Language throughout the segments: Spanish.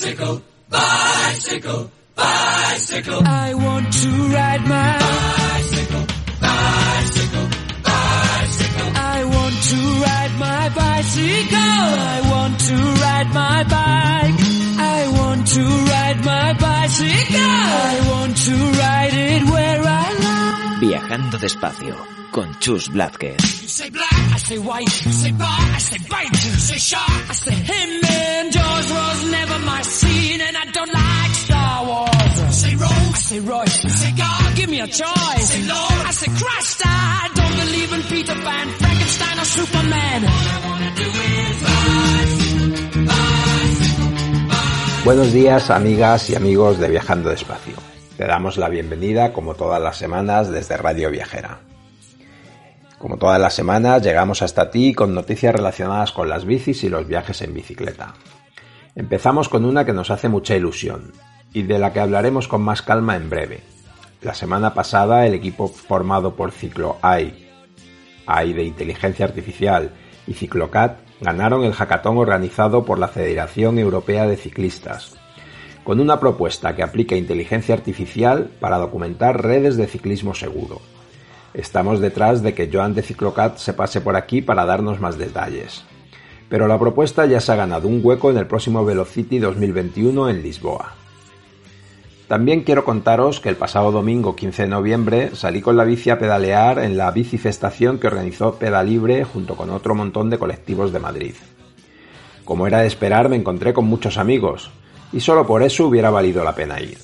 bicycle, bicycle, bicycle. I want to ride my bicycle, bicycle, bicycle. I want to ride my bicycle. I want to ride my bike. I want to ride my bicycle. I want to ride it where I like. Viajando despacio con Chus Blazquez. You say black, I say white. You say bar, I say bite. You say shark, I say him. And George was never my scene, and I don't like Star Wars. You say Rose, I say Royce. You say God, give me a choice. You say Lord, I say Christ. I don't believe in Peter Pan, Frankenstein or Superman. All I wanna do is bicycle, bicycle, bicycle. Buenos días, amigas y amigos de Viajando Despacio. Te damos la bienvenida como todas las semanas desde Radio Viajera. Como todas las semanas, llegamos hasta ti con noticias relacionadas con las bicis y los viajes en bicicleta. Empezamos con una que nos hace mucha ilusión y de la que hablaremos con más calma en breve. La semana pasada, el equipo formado por CycloAI, AI de Inteligencia Artificial y CycloCat ganaron el hackathon organizado por la Federación Europea de Ciclistas, con una propuesta que aplica inteligencia artificial para documentar redes de ciclismo seguro. Estamos detrás de que Joan de CycloCat se pase por aquí para darnos más detalles. Pero la propuesta ya se ha ganado un hueco en el próximo Velocity 2021 en Lisboa. También quiero contaros que el pasado domingo 15 de noviembre salí con la bici a pedalear en la bicifestación que organizó Pedalibre junto con otro montón de colectivos de Madrid. Como era de esperar, me encontré con muchos amigos y solo por eso hubiera valido la pena ir.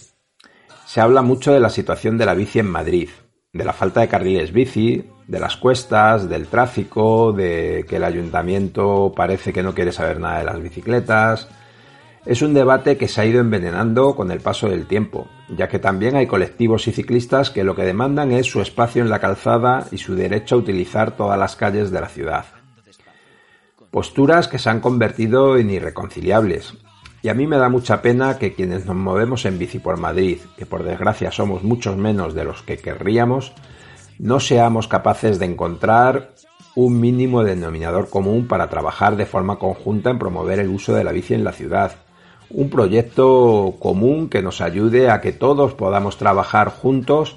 Se habla mucho de la situación de la bici en Madrid, de la falta de carriles bici, de las cuestas, del tráfico, de que el ayuntamiento parece que no quiere saber nada de las bicicletas. Es un debate que se ha ido envenenando con el paso del tiempo, ya que también hay colectivos y ciclistas que lo que demandan es su espacio en la calzada y su derecho a utilizar todas las calles de la ciudad. Posturas que se han convertido en irreconciliables. Y a mí me da mucha pena que quienes nos movemos en bici por Madrid, que por desgracia somos muchos menos de los que querríamos, no seamos capaces de encontrar un mínimo denominador común para trabajar de forma conjunta en promover el uso de la bici en la ciudad. Un proyecto común que nos ayude a que todos podamos trabajar juntos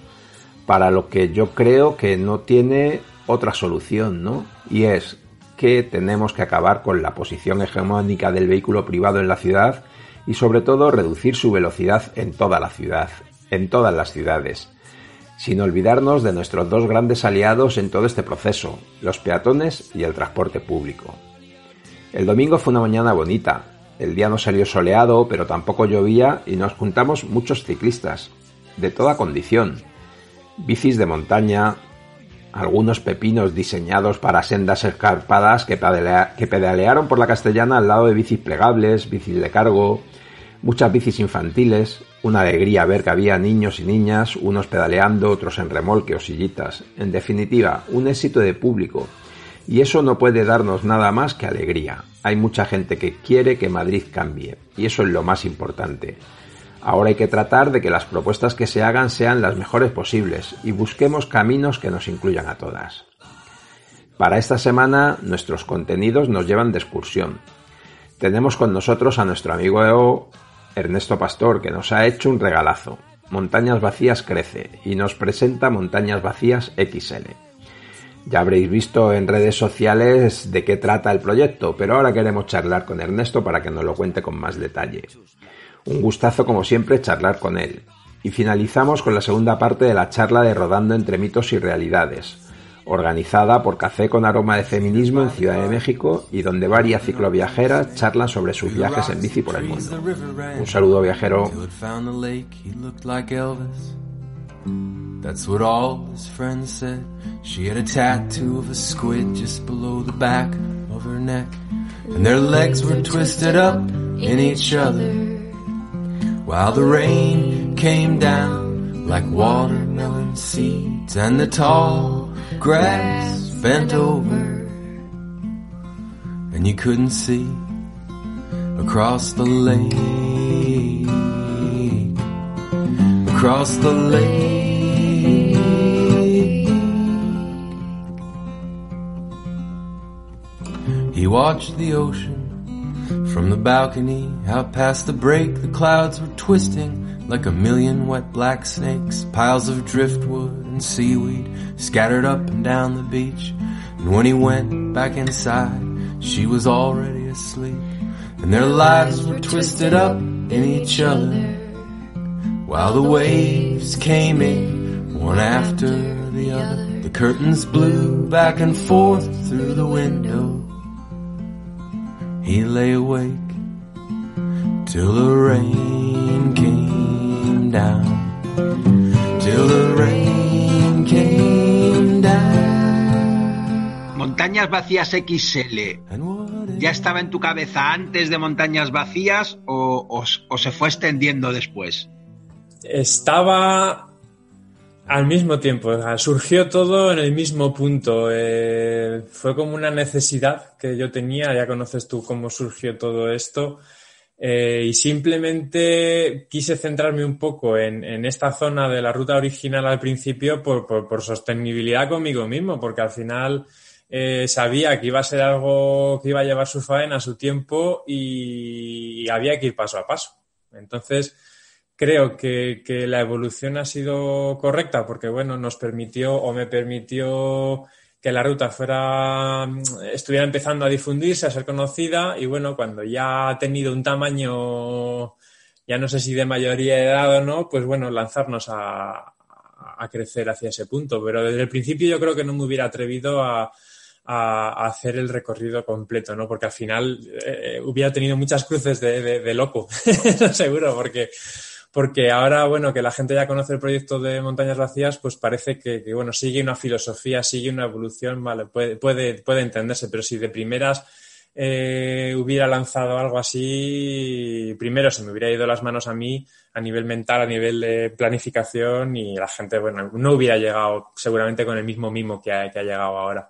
para lo que yo creo que no tiene otra solución, ¿no? Y es que tenemos que acabar con la posición hegemónica del vehículo privado en la ciudad y sobre todo reducir su velocidad en toda la ciudad, en todas las ciudades, sin olvidarnos de nuestros dos grandes aliados en todo este proceso, los peatones y el transporte público. El domingo fue una mañana bonita, el día no salió soleado pero tampoco llovía y nos juntamos muchos ciclistas, de toda condición, bicis de montaña, algunos pepinos diseñados para sendas escarpadas que pedalearon por la Castellana al lado de bicis plegables, bicis de cargo, muchas bicis infantiles. Una alegría ver que había niños y niñas, unos pedaleando, otros en remolque o sillitas. En definitiva, un éxito de público. Y eso no puede darnos nada más que alegría. Hay mucha gente que quiere que Madrid cambie, y eso es lo más importante. Ahora hay que tratar de que las propuestas que se hagan sean las mejores posibles y busquemos caminos que nos incluyan a todas. Para esta semana, nuestros contenidos nos llevan de excursión. Tenemos con nosotros a nuestro amigo Ernesto Pastor, que nos ha hecho un regalazo. Montañas Vacías crece y nos presenta Montañas Vacías XL. Ya habréis visto en redes sociales de qué trata el proyecto, pero ahora queremos charlar con Ernesto para que nos lo cuente con más detalle. Un gustazo, como siempre, charlar con él. Y finalizamos con la segunda parte de la charla de Rodando entre mitos y realidades, organizada por Café con Aroma de Feminismo en Ciudad de México y donde varias cicloviajeras charlan sobre sus viajes en bici por el mundo. Un saludo, viajero. While the rain came down like watermelon seeds and the tall grass bent over and you couldn't see across the lake, across the lake. He watched the ocean From the balcony, out past the break, the clouds were twisting like a million wet black snakes, piles of driftwood and seaweed scattered up and down the beach. And when he went back inside, she was already asleep, and their lives were twisted up in each other, while the waves came in, one after the other. The curtains blew back and forth through the window. He lay awake till the rain came down, till the rain came down. Montañas Vacías XL, ¿ya estaba en tu cabeza antes de Montañas Vacías o se fue extendiendo después? Estaba al mismo tiempo, o sea, surgió todo en el mismo punto. Fue como una necesidad que yo tenía, ya conoces tú cómo surgió todo esto, y simplemente quise centrarme un poco en esta zona de la ruta original al principio por sostenibilidad conmigo mismo, porque al final sabía que iba a ser algo que iba a llevar su faena, su tiempo, y había que ir paso a paso. Entonces creo que la evolución ha sido correcta porque, bueno, nos permitió o me permitió que la ruta estuviera empezando a difundirse, a ser conocida, y bueno, cuando ya ha tenido un tamaño, ya no sé si de mayoría de edad o no, pues bueno, lanzarnos a crecer hacia ese punto. Pero desde el principio yo creo que no me hubiera atrevido a hacer el recorrido completo, ¿no? Porque al final hubiera tenido muchas cruces de loco, seguro, porque ahora, bueno, que la gente ya conoce el proyecto de Montañas Vacías, pues parece que bueno, sigue una filosofía, sigue una evolución, vale, puede entenderse, pero si de primeras hubiera lanzado algo así, primero se me hubiera ido las manos a mí, a nivel mental, a nivel de planificación, y la gente, bueno, no hubiera llegado seguramente con el mismo mimo que ha llegado ahora.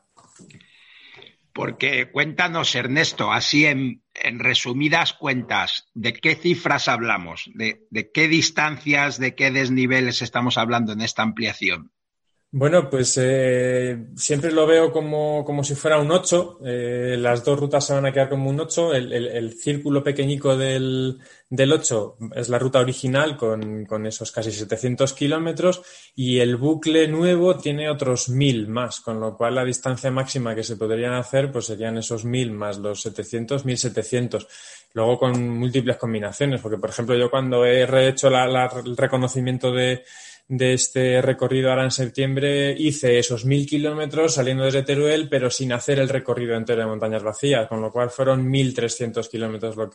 Porque cuéntanos, Ernesto, así en resumidas cuentas, ¿de qué cifras hablamos? ¿De qué distancias, de qué desniveles estamos hablando en esta ampliación? Bueno, pues siempre lo veo como si fuera un 8. Las dos rutas se van a quedar como un 8. El círculo pequeñico del 8 es la ruta original con esos casi 700 kilómetros, y el bucle nuevo tiene otros 1000 más, con lo cual la distancia máxima que se podrían hacer pues serían esos 1000 más los 700, 1700. Luego con múltiples combinaciones, porque por ejemplo yo cuando he rehecho el reconocimiento de este recorrido ahora en septiembre, hice esos 1000 kilómetros saliendo desde Teruel, pero sin hacer el recorrido entero de Montañas Vacías, con lo cual fueron 1300 kilómetros lo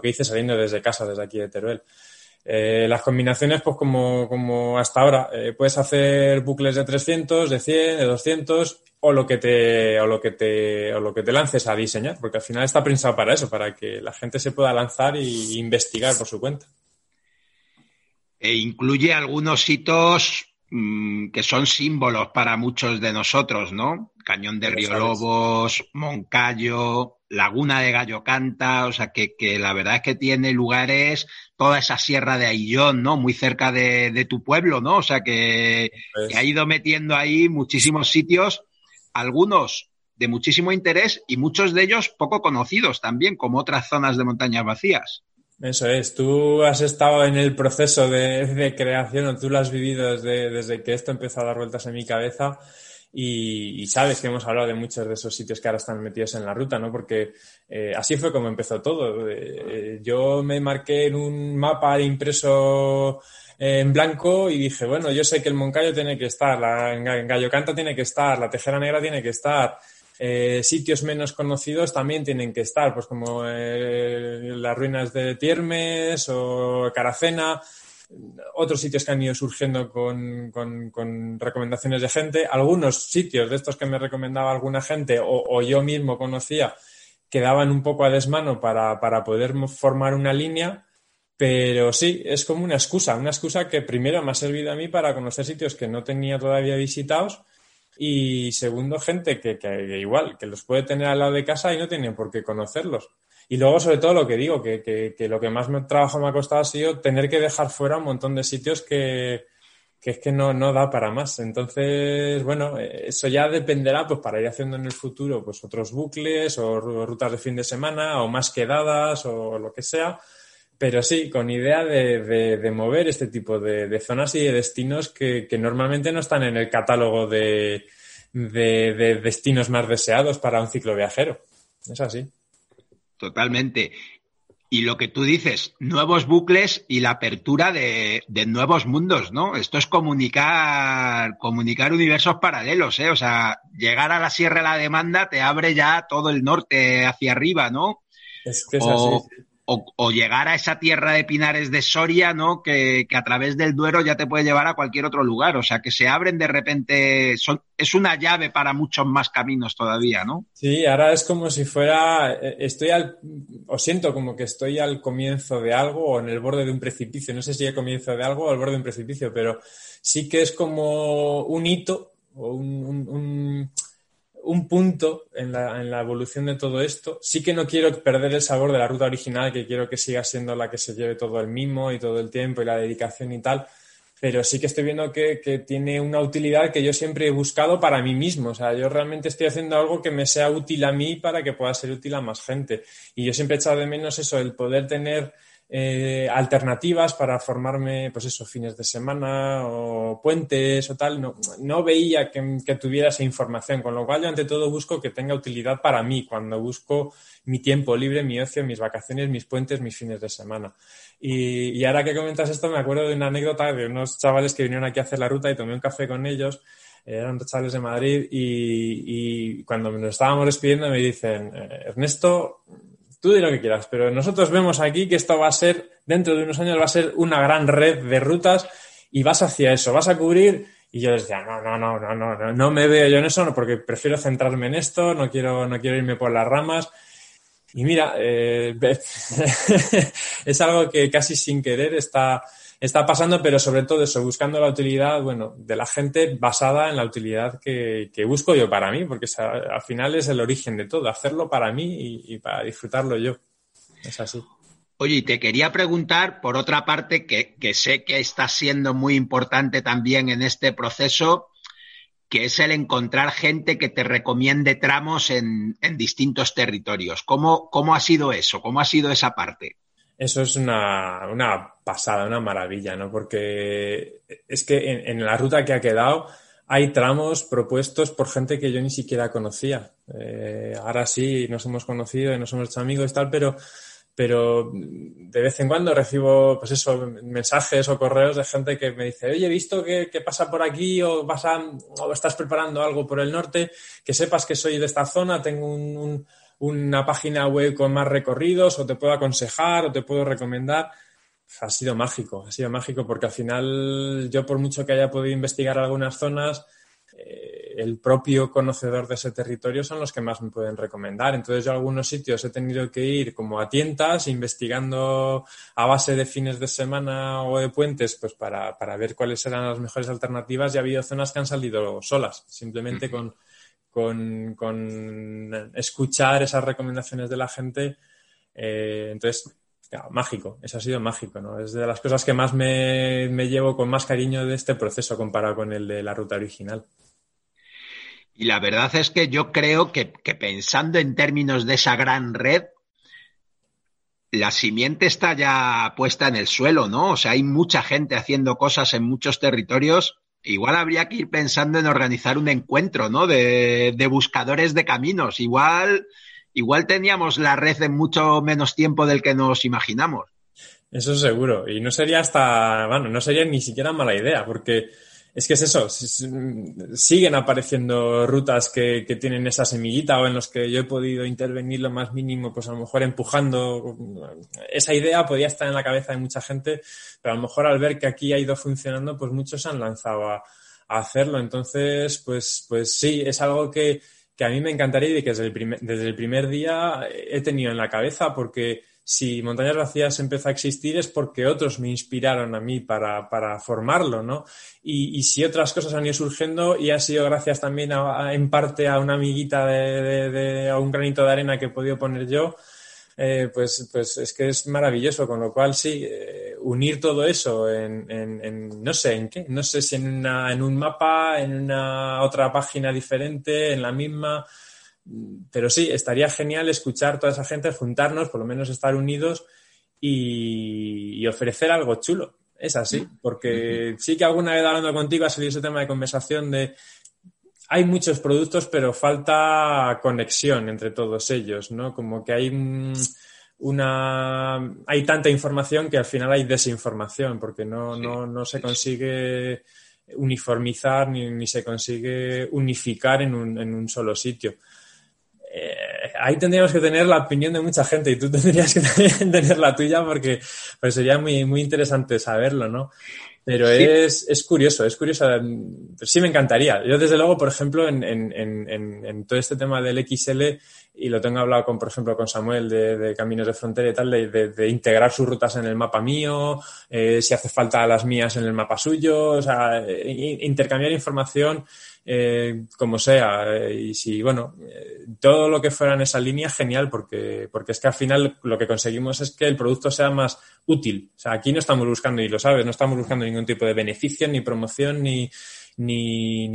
que hice saliendo desde casa, desde aquí de Teruel. Las combinaciones, pues como hasta ahora, puedes hacer bucles de 300, de 100, de 200 o lo que te lances a diseñar, porque al final está pensado para eso, para que la gente se pueda lanzar e investigar por su cuenta. E incluye algunos hitos que son símbolos para muchos de nosotros, ¿no? Cañón de Riolobos, Moncayo, Laguna de Gallocanta, o sea que la verdad es que tiene lugares, toda esa sierra de Aillón, ¿no? Muy cerca de tu pueblo, ¿no? O sea que ha ido metiendo ahí muchísimos sitios, algunos de muchísimo interés y muchos de ellos poco conocidos también, como otras zonas de Montañas Vacías. Eso es, tú has estado en el proceso de creación, o tú lo has vivido desde que esto empezó a dar vueltas en mi cabeza, y sabes que hemos hablado de muchos de esos sitios que ahora están metidos en la ruta, ¿no? Porque así fue como empezó todo. Yo me marqué en un mapa impreso en blanco y dije, bueno, yo sé que el Moncayo tiene que estar, en Gallocanta tiene que estar, la Tejera Negra tiene que estar. Sitios menos conocidos también tienen que estar, pues como las ruinas de Tiermes o Caracena, otros sitios que han ido surgiendo con recomendaciones de gente. Algunos sitios de estos que me recomendaba alguna gente o yo mismo conocía quedaban un poco a desmano para poder formar una línea. Pero sí, es como una excusa que primero me ha servido a mí para conocer sitios que no tenía todavía visitados. Y segundo, gente que igual, que los puede tener al lado de casa y no tienen por qué conocerlos. Y luego, sobre todo, lo que digo, que lo que más trabajo me ha costado ha sido tener que dejar fuera un montón de sitios que, que es que no da para más. Entonces, bueno, eso ya dependerá, pues, para ir haciendo en el futuro, pues, otros bucles o rutas de fin de semana o más quedadas o lo que sea. Pero sí, con idea de mover este tipo de zonas y de destinos que normalmente no están en el catálogo de destinos más deseados para un cicloviajero. Es así. Totalmente. Y lo que tú dices, nuevos bucles y la apertura de nuevos mundos, ¿no? Esto es comunicar universos paralelos, ¿eh? O sea, llegar a la Sierra de la Demanda te abre ya todo el norte hacia arriba, ¿no? Es que es así. O llegar a esa tierra de pinares de Soria, ¿no? Que a través del Duero ya te puede llevar a cualquier otro lugar. O sea, que se abren de repente... Es una llave para muchos más caminos todavía, ¿no? Sí, ahora es como si fuera... O siento como que estoy al comienzo de algo o en el borde de un precipicio. No sé si al comienzo de algo o al borde de un precipicio, pero sí que es como un hito o un punto en la evolución de todo esto. Sí que no quiero perder el sabor de la ruta original, que quiero que siga siendo la que se lleve todo el mimo y todo el tiempo y la dedicación y tal, pero sí que estoy viendo que tiene una utilidad que yo siempre he buscado para mí mismo. O sea, yo realmente estoy haciendo algo que me sea útil a mí para que pueda ser útil a más gente. Y yo siempre he echado de menos eso, el poder tener alternativas para formarme, pues eso, fines de semana o puentes o tal. No veía que tuviera esa información, con lo cual yo ante todo busco que tenga utilidad para mí cuando busco mi tiempo libre, mi ocio, mis vacaciones, mis puentes, mis fines de semana. Y ahora que comentas esto, me acuerdo de una anécdota de unos chavales que vinieron aquí a hacer la ruta y tomé un café con ellos. Eran chavales de Madrid y cuando nos estábamos despidiendo me dicen: Ernesto, tú di lo que quieras, pero nosotros vemos aquí que esto va a ser, dentro de unos años, va a ser una gran red de rutas y vas hacia eso, vas a cubrir. Y yo les decía, no me veo yo en eso, porque prefiero centrarme en esto, no quiero irme por las ramas. Y mira, es algo que casi sin querer está pasando, pero sobre todo eso, buscando la utilidad, bueno, de la gente, basada en la utilidad que busco yo para mí, porque al final es el origen de todo, hacerlo para mí y para disfrutarlo yo. Es así. Oye, y te quería preguntar, por otra parte, que sé que está siendo muy importante también en este proceso, que es el encontrar gente que te recomiende tramos en distintos territorios. ¿Cómo ha sido eso? ¿Cómo ha sido esa parte? Eso es una pasada, una maravilla, ¿no? Porque es que en la ruta que ha quedado hay tramos propuestos por gente que yo ni siquiera conocía. Ahora sí, nos hemos conocido y nos hemos hecho amigos y tal, pero de vez en cuando recibo, pues eso, mensajes o correos de gente que me dice: oye, he visto que pasa por aquí o estás preparando algo por el norte, que sepas que soy de esta zona, tengo una página web con más recorridos, o te puedo aconsejar o te puedo recomendar. Ha sido mágico porque al final yo, por mucho que haya podido investigar algunas zonas, el propio conocedor de ese territorio son los que más me pueden recomendar. Entonces yo a algunos sitios he tenido que ir como a tientas, investigando a base de fines de semana o de puentes, pues para ver cuáles eran las mejores alternativas, y ha habido zonas que han salido solas, simplemente con escuchar esas recomendaciones de la gente. Entonces, claro, mágico. Eso ha sido mágico, ¿no? Es de las cosas que más me llevo con más cariño de este proceso comparado con el de la ruta original. Y la verdad es que yo creo que pensando en términos de esa gran red, la simiente está ya puesta en el suelo, ¿no? O sea, hay mucha gente haciendo cosas en muchos territorios. Igual habría que ir pensando en organizar un encuentro, ¿no? De buscadores de caminos. Igual teníamos la red en mucho menos tiempo del que nos imaginamos. Eso seguro. Y no sería ni siquiera mala idea, porque es que es eso. Siguen apareciendo rutas que tienen esa semillita, o en los que yo he podido intervenir lo más mínimo, pues a lo mejor empujando. Esa idea podía estar en la cabeza de mucha gente, pero a lo mejor al ver que aquí ha ido funcionando, pues muchos se han lanzado a hacerlo. Entonces, pues sí, es algo que a mí me encantaría y que desde el primer día he tenido en la cabeza, porque si Montañas Vacías empezó a existir es porque otros me inspiraron a mí para formarlo, ¿no? Y si otras cosas han ido surgiendo, y ha sido gracias también en parte a una amiguita a un granito de arena que he podido poner yo, pues es que es maravilloso, con lo cual sí, unir todo eso en no sé en qué, no sé si en un mapa, en una otra página diferente, en la misma, pero sí, estaría genial escuchar toda esa gente, juntarnos, por lo menos estar unidos y ofrecer algo chulo. Es así, porque sí que alguna vez hablando contigo ha salido ese tema de conversación de hay muchos productos, pero falta conexión entre todos ellos, ¿no? Como que hay tanta información que al final hay desinformación, porque no se consigue uniformizar ni se consigue unificar en un solo sitio. Ahí tendríamos que tener la opinión de mucha gente y tú tendrías que también tener la tuya, porque pues sería muy, muy interesante saberlo, ¿no? Pero sí. Es curioso. Sí, me encantaría. Yo, desde luego, por ejemplo, en todo este tema del XL, y lo tengo hablado con, por ejemplo, con Samuel de Caminos de Frontera y tal, de integrar sus rutas en el mapa mío, si hace falta las mías en el mapa suyo, o sea, intercambiar información como sea. Y si, bueno, todo lo que fuera en esa línea, genial, porque es que al final lo que conseguimos es que el producto sea más útil. O sea, aquí no estamos buscando, y lo sabes, no estamos buscando ningún tipo de beneficio, ni promoción, ni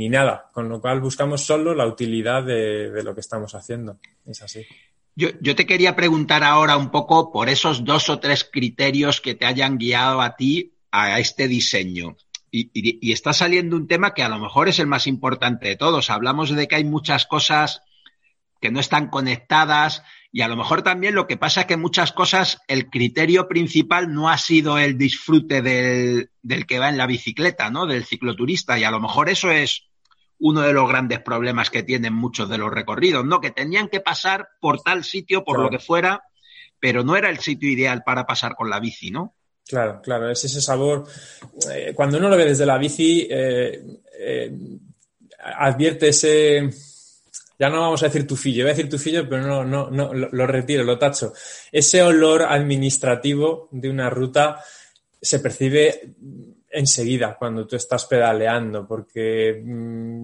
nada. Con lo cual buscamos solo la utilidad de lo que estamos haciendo. Es así. Yo te quería preguntar ahora un poco por esos 2 o 3 criterios que te hayan guiado a ti a este diseño. Y está saliendo un tema que a lo mejor es el más importante de todos. Hablamos de que hay muchas cosas que no están conectadas, y a lo mejor también lo que pasa es que muchas cosas, el criterio principal no ha sido el disfrute del que va en la bicicleta, ¿no? Del cicloturista, y a lo mejor eso es uno de los grandes problemas que tienen muchos de los recorridos, ¿no? Que tenían que pasar por tal sitio, por claro, lo que fuera, pero no era el sitio ideal para pasar con la bici, ¿no? Claro, es ese sabor. Cuando uno lo ve desde la bici, advierte ese... Ya no vamos a decir tufillo, voy a decir tufillo, pero no lo retiro, lo tacho. Ese olor administrativo de una ruta se percibe enseguida cuando tú estás pedaleando, porque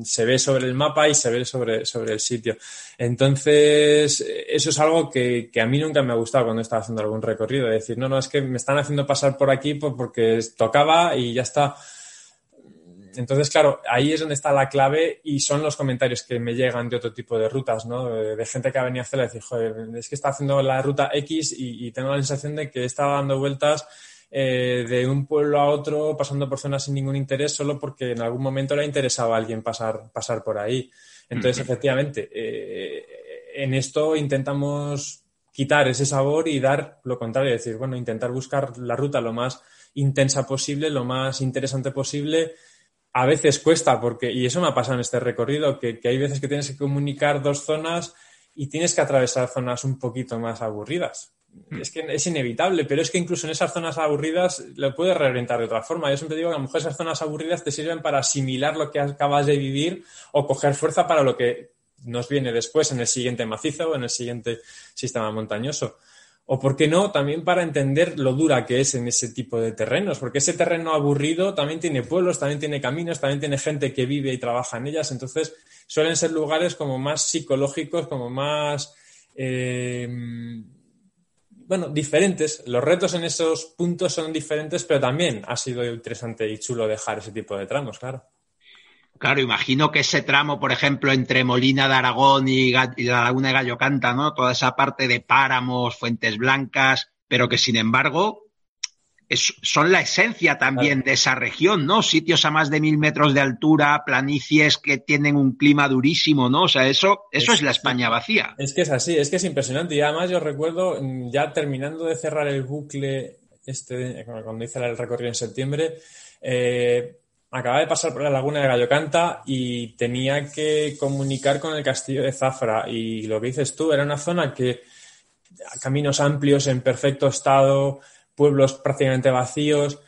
se ve sobre el mapa y se ve sobre el sitio. Entonces, eso es algo que a mí nunca me ha gustado cuando estaba haciendo algún recorrido, decir, no, es que me están haciendo pasar por aquí porque tocaba y ya está. Entonces, claro, ahí es donde está la clave, y son los comentarios que me llegan de otro tipo de rutas, ¿no? De gente que ha venido a hacerla y decir, joder, es que está haciendo la ruta X y tengo la sensación de que estaba dando vueltas de un pueblo a otro, pasando por zonas sin ningún interés, solo porque en algún momento le ha interesado a alguien pasar por ahí. Entonces, efectivamente, en esto intentamos quitar ese sabor y dar lo contrario, es decir, bueno, intentar buscar la ruta lo más intensa posible, lo más interesante posible. A veces cuesta, porque, y eso me ha pasado en este recorrido, que hay veces que tienes que comunicar 2 zonas y tienes que atravesar zonas un poquito más aburridas. Es que es inevitable, pero es que incluso en esas zonas aburridas lo puedes reorientar de otra forma. Yo siempre digo que a lo mejor esas zonas aburridas te sirven para asimilar lo que acabas de vivir o coger fuerza para lo que nos viene después en el siguiente macizo o en el siguiente sistema montañoso. O, ¿por qué no?, también para entender lo dura que es en ese tipo de terrenos, porque ese terreno aburrido también tiene pueblos, también tiene caminos, también tiene gente que vive y trabaja en ellas. Entonces, suelen ser lugares como más psicológicos, como más, diferentes. Los retos en esos puntos son diferentes, pero también ha sido interesante y chulo dejar ese tipo de tramos, claro. Claro, imagino que ese tramo, por ejemplo, entre Molina de Aragón y la Laguna de Gallocanta, ¿no? Toda esa parte de páramos, Fuentes Blancas, pero que, sin embargo, son la esencia también de esa región, ¿no? Sitios a más de 1000 metros de altura, planicies que tienen un clima durísimo, ¿no? O sea, eso es la España vacía. Es que es así, es que es impresionante. Y además yo recuerdo, ya terminando de cerrar el bucle, cuando hice el recorrido en septiembre, acababa de pasar por la Laguna de Gallocanta y tenía que comunicar con el Castillo de Zafra, y lo que dices tú, era una zona que caminos amplios, en perfecto estado, pueblos prácticamente vacíos,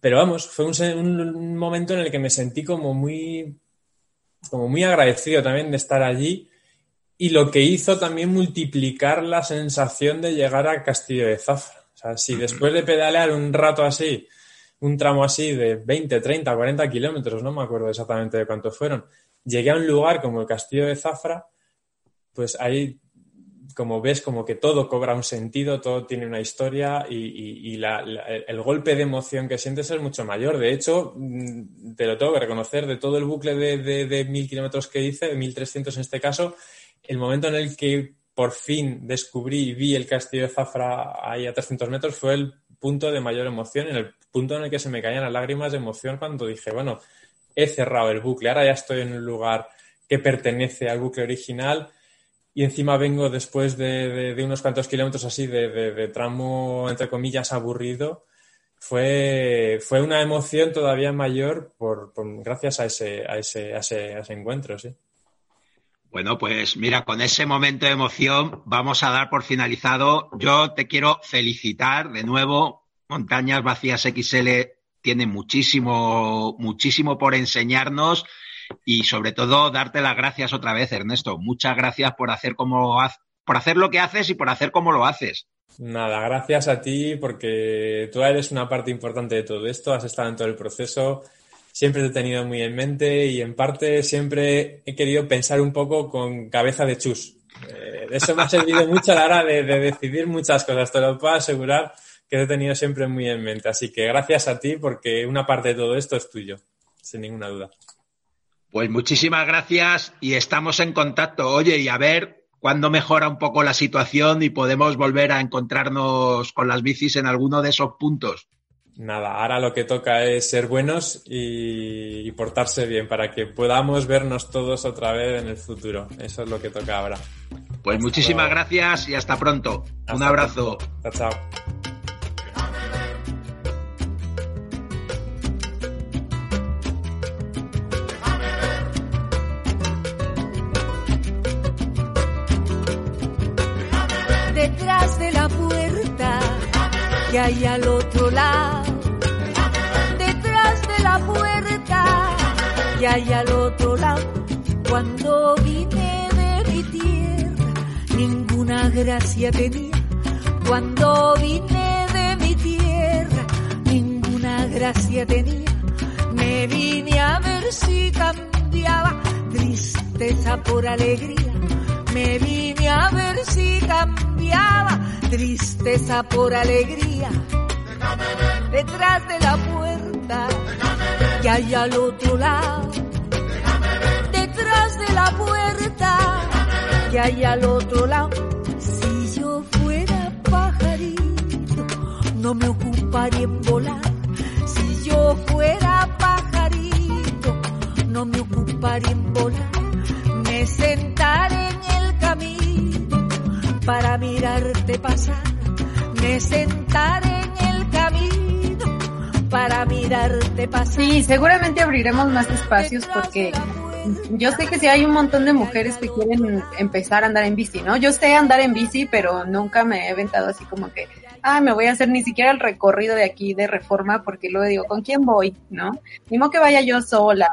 pero vamos, fue un momento en el que me sentí como muy agradecido también de estar allí, y lo que hizo también multiplicar la sensación de llegar al Castillo de Zafra. O sea, si después de pedalear un rato así, un tramo así de 20, 30, 40 kilómetros, no me acuerdo exactamente de cuántos fueron, llegué a un lugar como el Castillo de Zafra, pues ahí como ves, como que todo cobra un sentido, todo tiene una historia y el golpe de emoción que sientes es mucho mayor. De hecho, te lo tengo que reconocer, de todo el bucle de 1.000 kilómetros que hice, 1.300 en este caso, el momento en el que por fin descubrí y vi el Castillo de Zafra ahí a 300 metros fue el punto de mayor emoción, en el punto en el que se me caían las lágrimas de emoción cuando dije, bueno, he cerrado el bucle, ahora ya estoy en un lugar que pertenece al bucle original y encima vengo después de unos cuantos kilómetros así de tramo, entre comillas, aburrido. Fue una emoción todavía mayor gracias a ese encuentro, sí. Bueno, pues mira, con ese momento de emoción vamos a dar por finalizado. Yo te quiero felicitar de nuevo. Montañas Vacías XL tiene muchísimo, muchísimo por enseñarnos y sobre todo darte las gracias otra vez, Ernesto. Muchas gracias por hacer lo que haces y por hacer como lo haces. Nada, gracias a ti porque tú eres una parte importante de todo esto, has estado en todo el proceso. Siempre te he tenido muy en mente y en parte siempre he querido pensar un poco con cabeza de Chus. Eso me ha servido mucho a la hora de decidir muchas cosas. Te lo puedo asegurar que te he tenido siempre muy en mente. Así que gracias a ti porque una parte de todo esto es tuyo, sin ninguna duda. Pues muchísimas gracias y estamos en contacto. Oye, y a ver cuándo mejora un poco la situación y podemos volver a encontrarnos con las bicis en alguno de esos puntos. Nada, ahora lo que toca es ser buenos y portarse bien para que podamos vernos todos otra vez en el futuro. Eso es lo que toca ahora. Pues hasta muchísimas luego. Gracias y hasta pronto. Hasta un abrazo. Pronto. Chao, chao. Detrás de la puerta que hay al otro lado. Y hay al otro lado, cuando vine de mi tierra, ninguna gracia tenía. Cuando vine de mi tierra, ninguna gracia tenía. Me vine a ver si cambiaba tristeza por alegría. Me vine a ver si cambiaba tristeza por alegría. Detrás de la puerta. Que hay al otro lado, detrás de la puerta, que hay al otro lado. Si yo fuera pajarito, no me ocuparía en volar. Si yo fuera pajarito, no me ocuparía en volar. Me sentaré en el camino para mirarte pasar. Me sentaré en el camino para mirarte pasar. Sí, seguramente abriremos más espacios porque yo sé que sí hay un montón de mujeres que quieren empezar a andar en bici, ¿no? Yo sé andar en bici, pero nunca me he aventado así como que, me voy a hacer ni siquiera el recorrido de aquí de Reforma porque luego digo, ¿con quién voy? ¿No? Mismo que vaya yo sola.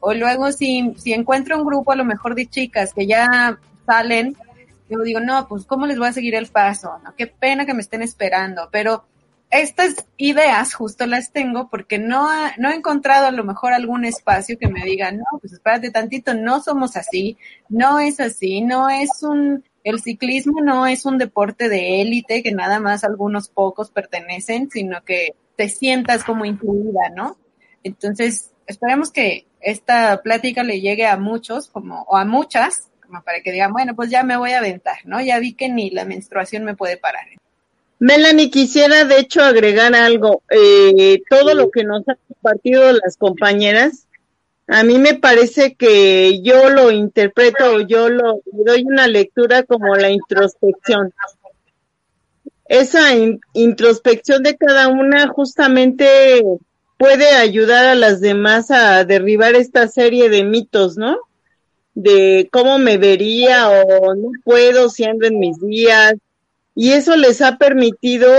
O luego si encuentro un grupo a lo mejor de chicas que ya salen, yo digo, no, pues ¿cómo les voy a seguir el paso? ¿No? Qué pena que me estén esperando, pero estas ideas justo las tengo porque no he encontrado a lo mejor algún espacio que me diga, no, pues espérate tantito, no somos así, no es el ciclismo no es un deporte de élite que nada más algunos pocos pertenecen, sino que te sientas como incluida, ¿no? Entonces, esperemos que esta plática le llegue a muchos o a muchas, como para que digan, bueno, pues ya me voy a aventar, ¿no? Ya vi que ni la menstruación me puede parar. Melanie, quisiera de hecho agregar algo. Todo lo que nos han compartido las compañeras, a mí me parece que yo lo interpreto, le doy una lectura como la introspección. Esa introspección de cada una justamente puede ayudar a las demás a derribar esta serie de mitos, ¿no? De cómo me vería o no puedo si ando en mis días. Y eso les ha permitido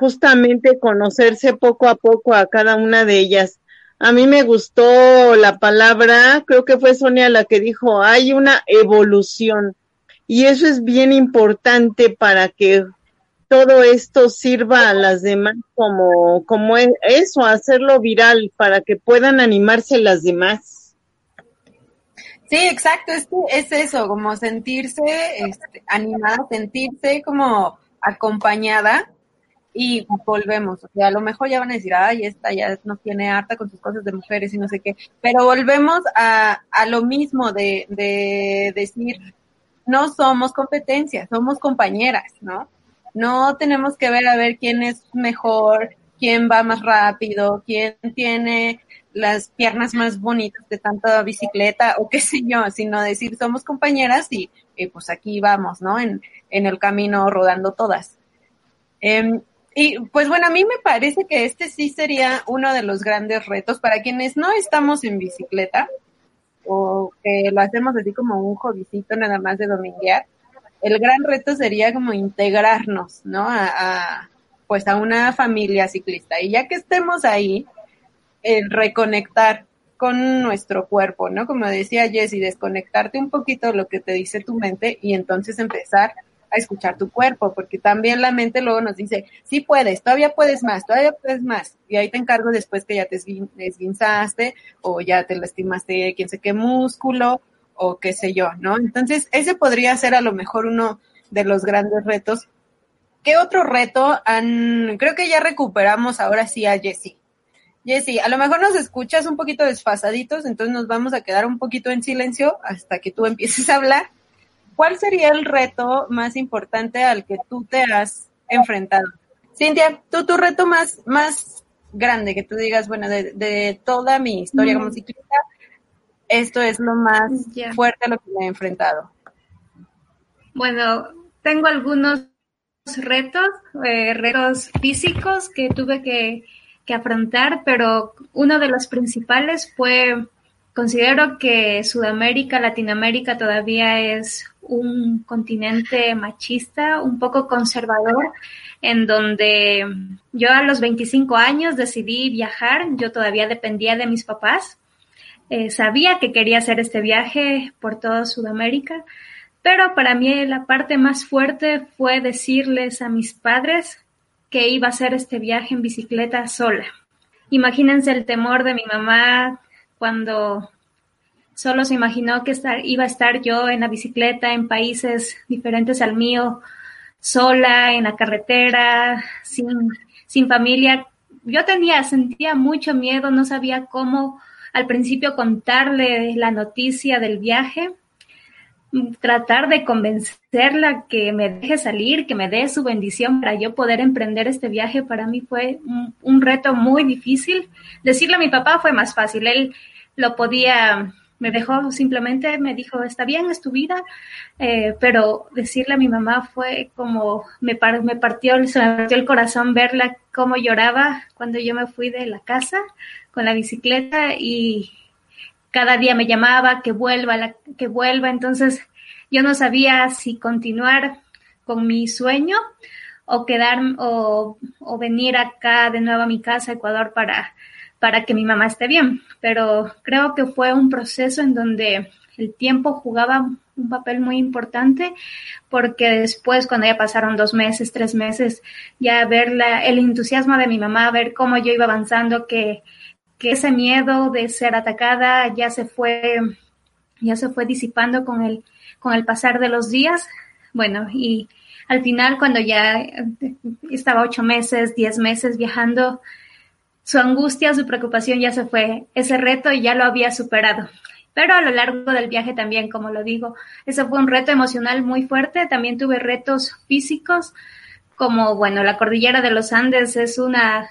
justamente conocerse poco a poco a cada una de ellas. A mí me gustó la palabra, creo que fue Sonia la que dijo, hay una evolución. Y eso es bien importante para que todo esto sirva a las demás como eso, hacerlo viral para que puedan animarse las demás. Sí, exacto, es eso, como sentirse animada, sentirse como acompañada y volvemos. O sea, a lo mejor ya van a decir, ay, esta ya nos tiene harta con sus cosas de mujeres y no sé qué, pero volvemos a lo mismo de decir, no somos competencia, somos compañeras, ¿no? No tenemos que ver a ver quién es mejor, quién va más rápido, quién tiene las piernas más bonitas de tanta bicicleta o qué sé yo, sino decir somos compañeras y pues aquí vamos, ¿no? En el camino rodando todas. Y pues bueno, a mí me parece que este sí sería uno de los grandes retos para quienes no estamos en bicicleta o que lo hacemos así como un hobbycito nada más de dominguear. El gran reto sería como integrarnos, ¿no? Pues a una familia ciclista. Y ya que estemos ahí, reconectar con nuestro cuerpo, ¿no? Como decía Jessie, desconectarte un poquito de lo que te dice tu mente y entonces empezar a escuchar tu cuerpo, porque también la mente luego nos dice, sí puedes, todavía puedes más, Y ahí te encargo después que ya te esguinzaste o ya te lastimaste quién sé qué músculo, o qué sé yo, ¿no? Entonces, ese podría ser a lo mejor uno de los grandes retos. ¿Qué otro reto creo que ya recuperamos ahora sí a Jessie? Jessie, a lo mejor nos escuchas un poquito desfasaditos, entonces nos vamos a quedar un poquito en silencio hasta que tú empieces a hablar. ¿Cuál sería el reto más importante al que tú te has enfrentado? Cintia, tú tu reto más grande, que tú digas, bueno, de toda mi historia como ciclista, esto es lo más fuerte a lo que me he enfrentado. Bueno, tengo algunos retos físicos que tuve que afrontar, pero uno de los principales fue, considero que Sudamérica, Latinoamérica todavía es un continente machista, un poco conservador, en donde yo a los 25 años decidí viajar, yo todavía dependía de mis papás. Sabía que quería hacer este viaje por toda Sudamérica, pero para mí la parte más fuerte fue decirles a mis padres que iba a hacer este viaje en bicicleta sola. Imagínense el temor de mi mamá cuando solo se imaginó que iba a estar yo en la bicicleta en países diferentes al mío, sola, en la carretera, sin familia. Yo sentía mucho miedo, no sabía cómo al principio contarle la noticia del viaje, tratar de convencerla que me deje salir, que me dé su bendición para yo poder emprender este viaje. Para mí fue un reto muy difícil. Decirle a mi papá fue más fácil, él lo podía, me dejó simplemente, me dijo, está bien, es tu vida, pero decirle a mi mamá fue como, se me partió el corazón verla cómo lloraba cuando yo me fui de la casa con la bicicleta y cada día me llamaba que vuelva. Entonces yo no sabía si continuar con mi sueño o quedarme o venir acá de nuevo a mi casa, Ecuador, para que mi mamá esté bien. Pero creo que fue un proceso en donde el tiempo jugaba un papel muy importante, porque después, cuando ya pasaron 2 meses, 3 meses, ya ver el entusiasmo de mi mamá, ver cómo yo iba avanzando, que ese miedo de ser atacada ya se fue disipando con el pasar de los días. Bueno, y al final, cuando ya estaba 8 meses, 10 meses viajando, su angustia, su preocupación ya se fue. Ese reto ya lo había superado. Pero a lo largo del viaje también, como lo digo, ese fue un reto emocional muy fuerte. También tuve retos físicos, como, bueno, la cordillera de los Andes es una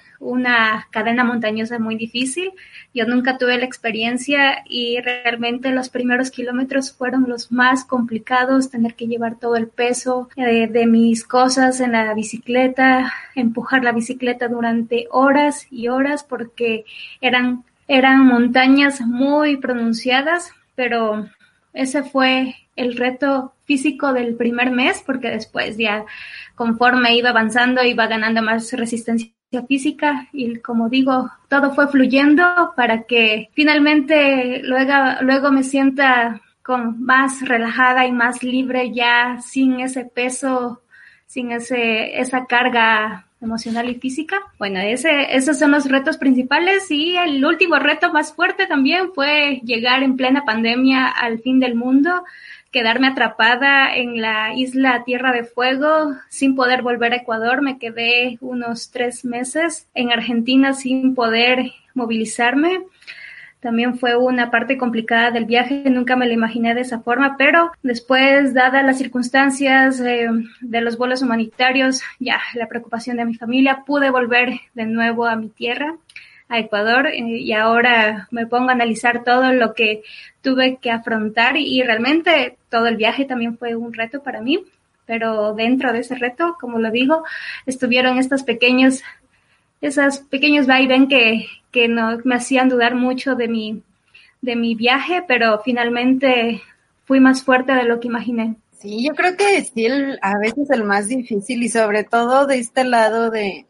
cadena montañosa muy difícil. Yo nunca tuve la experiencia y realmente los primeros kilómetros fueron los más complicados, tener que llevar todo el peso de mis cosas en la bicicleta, empujar la bicicleta durante horas y horas, porque eran montañas muy pronunciadas. Pero ese fue el reto físico del primer mes, porque después ya conforme iba avanzando, iba ganando más resistencia física y, como digo, todo fue fluyendo para que finalmente luego me sienta con más relajada y más libre, ya sin ese peso, sin esa carga emocional y física. Bueno, esos son los retos principales, y el último reto más fuerte también fue llegar en plena pandemia al fin del mundo, quedarme atrapada en la isla Tierra de Fuego sin poder volver a Ecuador. Me quedé unos 3 meses en Argentina sin poder movilizarme. También fue una parte complicada del viaje, nunca me lo imaginé de esa forma, pero después, dadas las circunstancias de los vuelos humanitarios, ya la preocupación de mi familia, pude volver de nuevo a mi tierra, a Ecuador, y ahora me pongo a analizar todo lo que tuve que afrontar, y realmente todo el viaje también fue un reto para mí, pero dentro de ese reto, como lo digo, estuvieron esos pequeños vaivén que no, me hacían dudar mucho de mi viaje, pero finalmente fui más fuerte de lo que imaginé. Sí, yo creo que sí, a veces el más difícil, y sobre todo de este lado de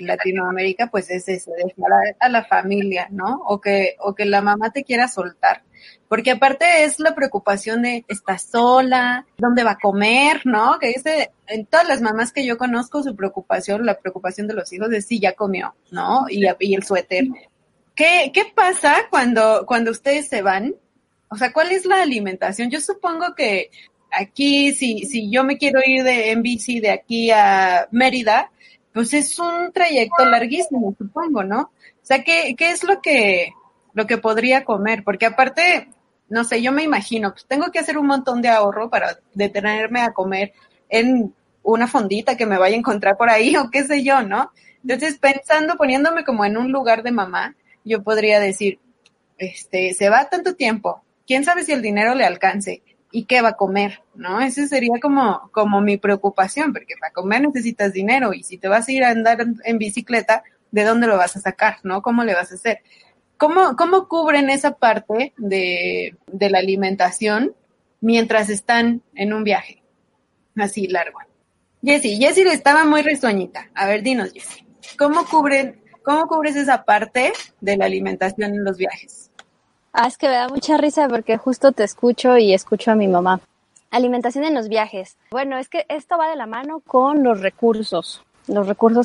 Latinoamérica, pues es eso, dejar a la familia, ¿no? O que la mamá te quiera soltar. Porque aparte es la preocupación de, ¿está sola? ¿Dónde va a comer? ¿No? Que en todas las mamás que yo conozco, su preocupación, la preocupación de los hijos es si ya comió, ¿no? Y el suéter. ¿Qué pasa cuando ustedes se van? O sea, ¿cuál es la alimentación? Yo supongo que aquí, si yo me quiero ir en bici de aquí a Mérida, pues es un trayecto larguísimo, supongo, ¿no? O sea, ¿qué es lo que podría comer? Porque aparte, no sé, yo me imagino, pues tengo que hacer un montón de ahorro para detenerme a comer en una fondita que me vaya a encontrar por ahí, o qué sé yo, ¿no? Entonces, poniéndome como en un lugar de mamá, yo podría decir, se va tanto tiempo, quién sabe si el dinero le alcance, ¿y qué va a comer? ¿No? Esa sería como mi preocupación, porque para comer necesitas dinero, y si te vas a ir a andar en bicicleta, ¿de dónde lo vas a sacar? ¿No? ¿Cómo le vas a hacer? ¿Cómo cubren esa parte de la alimentación mientras están en un viaje así largo? Jessie estaba muy risueñita. A ver, dinos, Jessie, ¿cómo cubres esa parte de la alimentación en los viajes? Ah, es que me da mucha risa porque justo te escucho y escucho a mi mamá. Alimentación en los viajes. Bueno, es que esto va de la mano con los recursos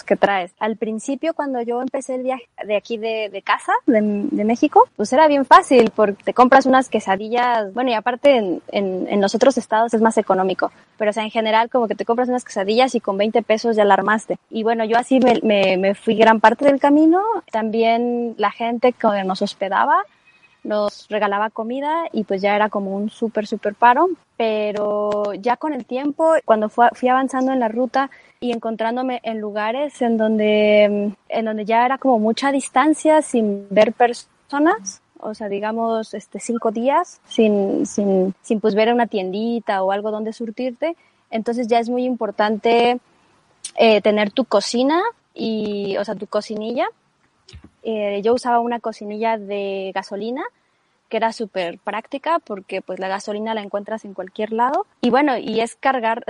que traes. Al principio, cuando yo empecé el viaje de aquí de casa, de México, pues era bien fácil porque te compras unas quesadillas. Bueno, y aparte en los otros estados es más económico. Pero, o sea, en general como que te compras unas quesadillas y con 20 pesos ya la armaste. Y bueno, yo así me fui gran parte del camino. También la gente que nos hospedaba nos regalaba comida y pues ya era como un súper paro, pero ya con el tiempo, cuando fui avanzando en la ruta y encontrándome en lugares en donde ya era como mucha distancia sin ver personas, o sea, digamos 5 días sin pues ver una tiendita o algo donde surtirte, entonces ya es muy importante tener tu cocina y, o sea, tu cocinilla. Yo usaba una cocinilla de gasolina que era súper práctica porque pues la gasolina la encuentras en cualquier lado. Y bueno, y es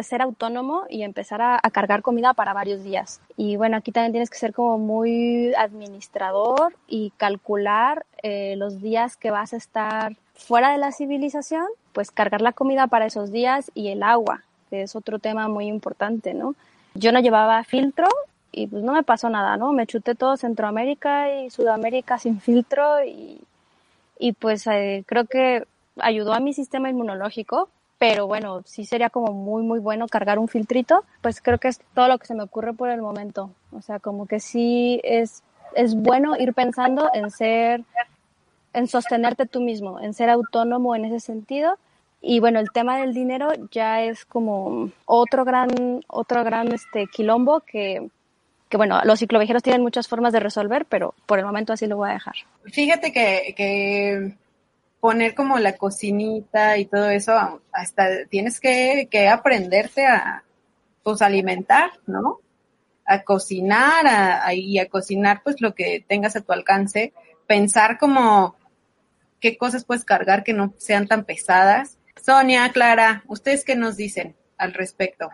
ser autónomo y empezar a cargar comida para varios días. Y bueno, aquí también tienes que ser como muy administrador y calcular los días que vas a estar fuera de la civilización, pues cargar la comida para esos días y el agua, que es otro tema muy importante, ¿no? Yo no llevaba filtro. Y pues no me pasó nada, ¿no? Me chuté todo Centroamérica y Sudamérica sin filtro y pues creo que ayudó a mi sistema inmunológico, pero bueno, sí sería como muy bueno cargar un filtrito. Pues creo que es todo lo que se me ocurre por el momento. O sea, como que sí es bueno ir pensando en sostenerte tú mismo, en ser autónomo en ese sentido. Y bueno, el tema del dinero ya es como otro gran quilombo que bueno, los cicloviajeros tienen muchas formas de resolver, pero por el momento así lo voy a dejar. Fíjate que poner como la cocinita y todo eso, hasta tienes que aprenderte a, pues, alimentar, ¿no? A cocinar y a cocinar pues lo que tengas a tu alcance, pensar como qué cosas puedes cargar que no sean tan pesadas. Sonia, Clara, ¿ustedes qué nos dicen al respecto?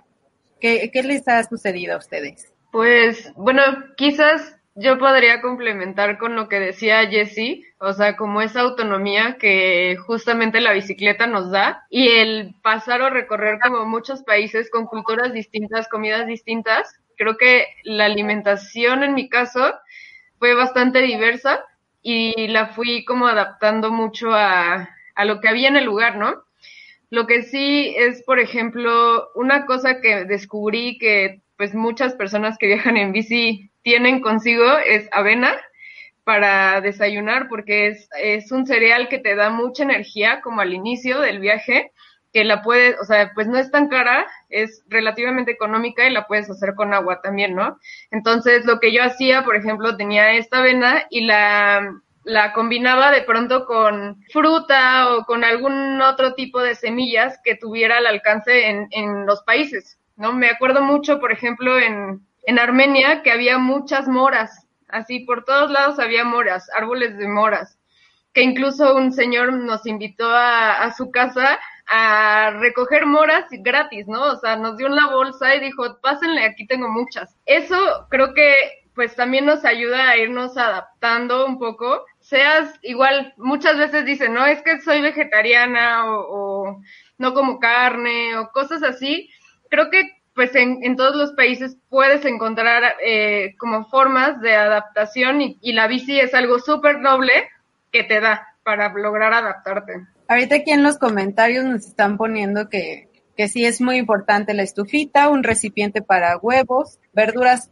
¿Qué les ha sucedido a ustedes? Pues, bueno, quizás yo podría complementar con lo que decía Jessie, o sea, como esa autonomía que justamente la bicicleta nos da y el pasar o recorrer como muchos países con culturas distintas, comidas distintas, creo que la alimentación en mi caso fue bastante diversa y la fui como adaptando mucho a lo que había en el lugar, ¿no? Lo que sí es, por ejemplo, una cosa que descubrí que pues muchas personas que viajan en bici tienen consigo es avena para desayunar, porque es un cereal que te da mucha energía como al inicio del viaje, que la puedes, o sea, pues no es tan cara, es relativamente económica y la puedes hacer con agua también, ¿no? Entonces, lo que yo hacía, por ejemplo, tenía esta avena y la combinaba de pronto con fruta o con algún otro tipo de semillas que tuviera al alcance en los países, ¿no? Me acuerdo mucho, por ejemplo, en Armenia, que había muchas moras, así por todos lados había moras, árboles de moras, que incluso un señor nos invitó a su casa a recoger moras gratis, ¿no? O sea, nos dio una bolsa y dijo, pásenle, aquí tengo muchas. Eso creo que pues también nos ayuda a irnos adaptando un poco. Seas igual, muchas veces dicen, no, es que soy vegetariana o no como carne o cosas así. Creo que pues en todos los países puedes encontrar como formas de adaptación y la bici es algo súper noble que te da para lograr adaptarte. Ahorita aquí en los comentarios nos están poniendo que sí es muy importante la estufita, un recipiente para huevos, verduras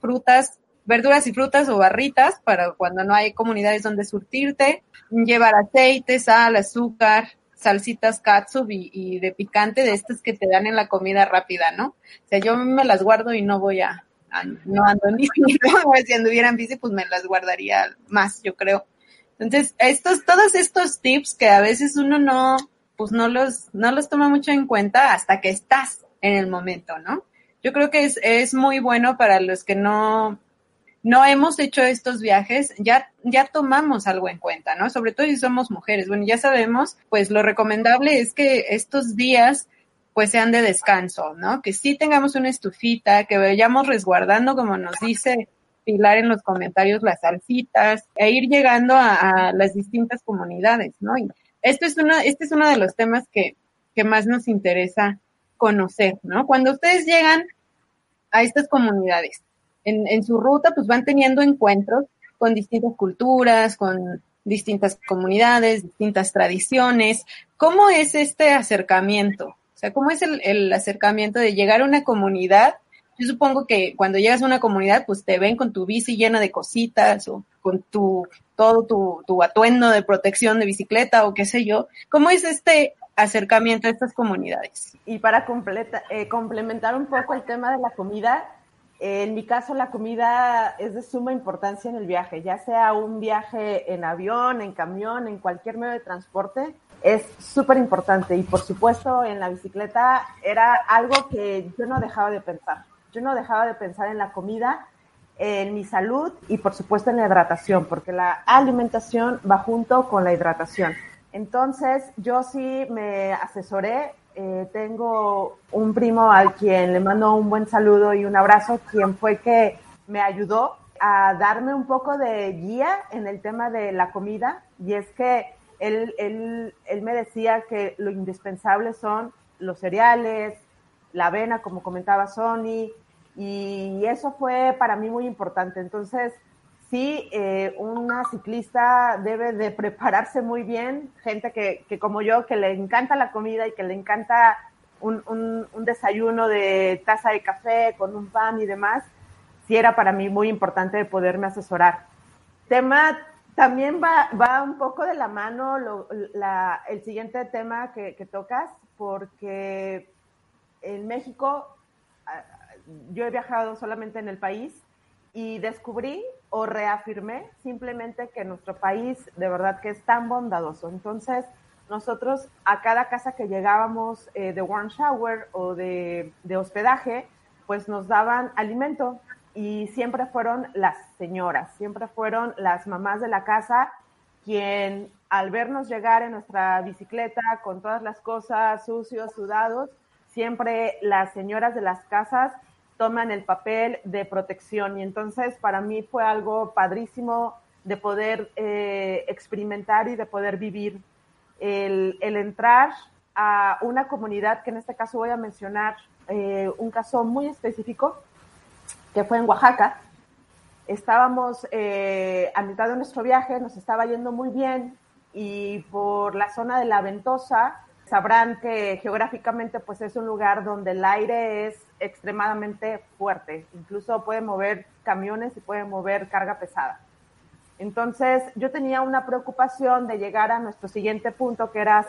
y frutas o barritas para cuando no hay comunidades donde surtirte, llevar aceite, sal, azúcar, salsitas catsup y de picante de estas que te dan en la comida rápida, ¿no? O sea, yo me las guardo y no voy a no ando en bici, ¿no? Si anduviera en bici, pues me las guardaría más, yo creo. Entonces, todos estos tips que a veces uno no los toma mucho en cuenta hasta que estás en el momento, ¿no? Yo creo que es muy bueno para los que no hemos hecho estos viajes, ya tomamos algo en cuenta, ¿no? Sobre todo si somos mujeres. Bueno, ya sabemos, pues lo recomendable es que estos días pues sean de descanso, ¿no? Que sí tengamos una estufita, que vayamos resguardando, como nos dice Pilar en los comentarios, las salsitas, e ir llegando a las distintas comunidades, ¿no? Y este es uno de los temas que más nos interesa conocer, ¿no? Cuando ustedes llegan a estas comunidades, en su ruta, pues van teniendo encuentros con distintas culturas, con distintas comunidades, distintas tradiciones. ¿Cómo es este acercamiento? O sea, ¿cómo es el acercamiento de llegar a una comunidad? Yo supongo que cuando llegas a una comunidad, pues te ven con tu bici llena de cositas o con todo tu atuendo de protección de bicicleta o qué sé yo. ¿Cómo es este acercamiento a estas comunidades? Y para complementar un poco el tema de la comida, en mi caso, la comida es de suma importancia en el viaje, ya sea un viaje en avión, en camión, en cualquier medio de transporte, es súper importante. Y, por supuesto, en la bicicleta era algo que yo no dejaba de pensar. Yo no dejaba de pensar en la comida, en mi salud y, por supuesto, en la hidratación, porque la alimentación va junto con la hidratación. Entonces, yo sí me asesoré. Tengo un primo a quien le mando un buen saludo y un abrazo, quien fue que me ayudó a darme un poco de guía en el tema de la comida, y es que él me decía que lo indispensable son los cereales, la avena, como comentaba Sony, y eso fue para mí muy importante. Entonces, sí, una ciclista debe de prepararse muy bien, gente que como yo, que le encanta la comida y que le encanta un desayuno de taza de café con un pan y demás, sí era para mí muy importante poderme asesorar. Tema también va un poco de la mano el siguiente tema que tocas, porque en México, yo he viajado solamente en el país, y descubrí o reafirmé simplemente que nuestro país de verdad que es tan bondadoso. Entonces, nosotros a cada casa que llegábamos de Warm Shower o de hospedaje, pues nos daban alimento y siempre fueron las señoras, siempre fueron las mamás de la casa quien al vernos llegar en nuestra bicicleta con todas las cosas sucios, sudados, siempre las señoras de las casas toman el papel de protección. Y entonces para mí fue algo padrísimo de poder experimentar y de poder vivir el entrar a una comunidad, que en este caso voy a mencionar un caso muy específico que fue en Oaxaca. Estábamos a mitad de nuestro viaje, nos estaba yendo muy bien y por la zona de La Ventosa, sabrán que geográficamente pues es un lugar donde el aire es extremadamente fuerte, incluso puede mover camiones y puede mover carga pesada. Entonces yo tenía una preocupación de llegar a nuestro siguiente punto que era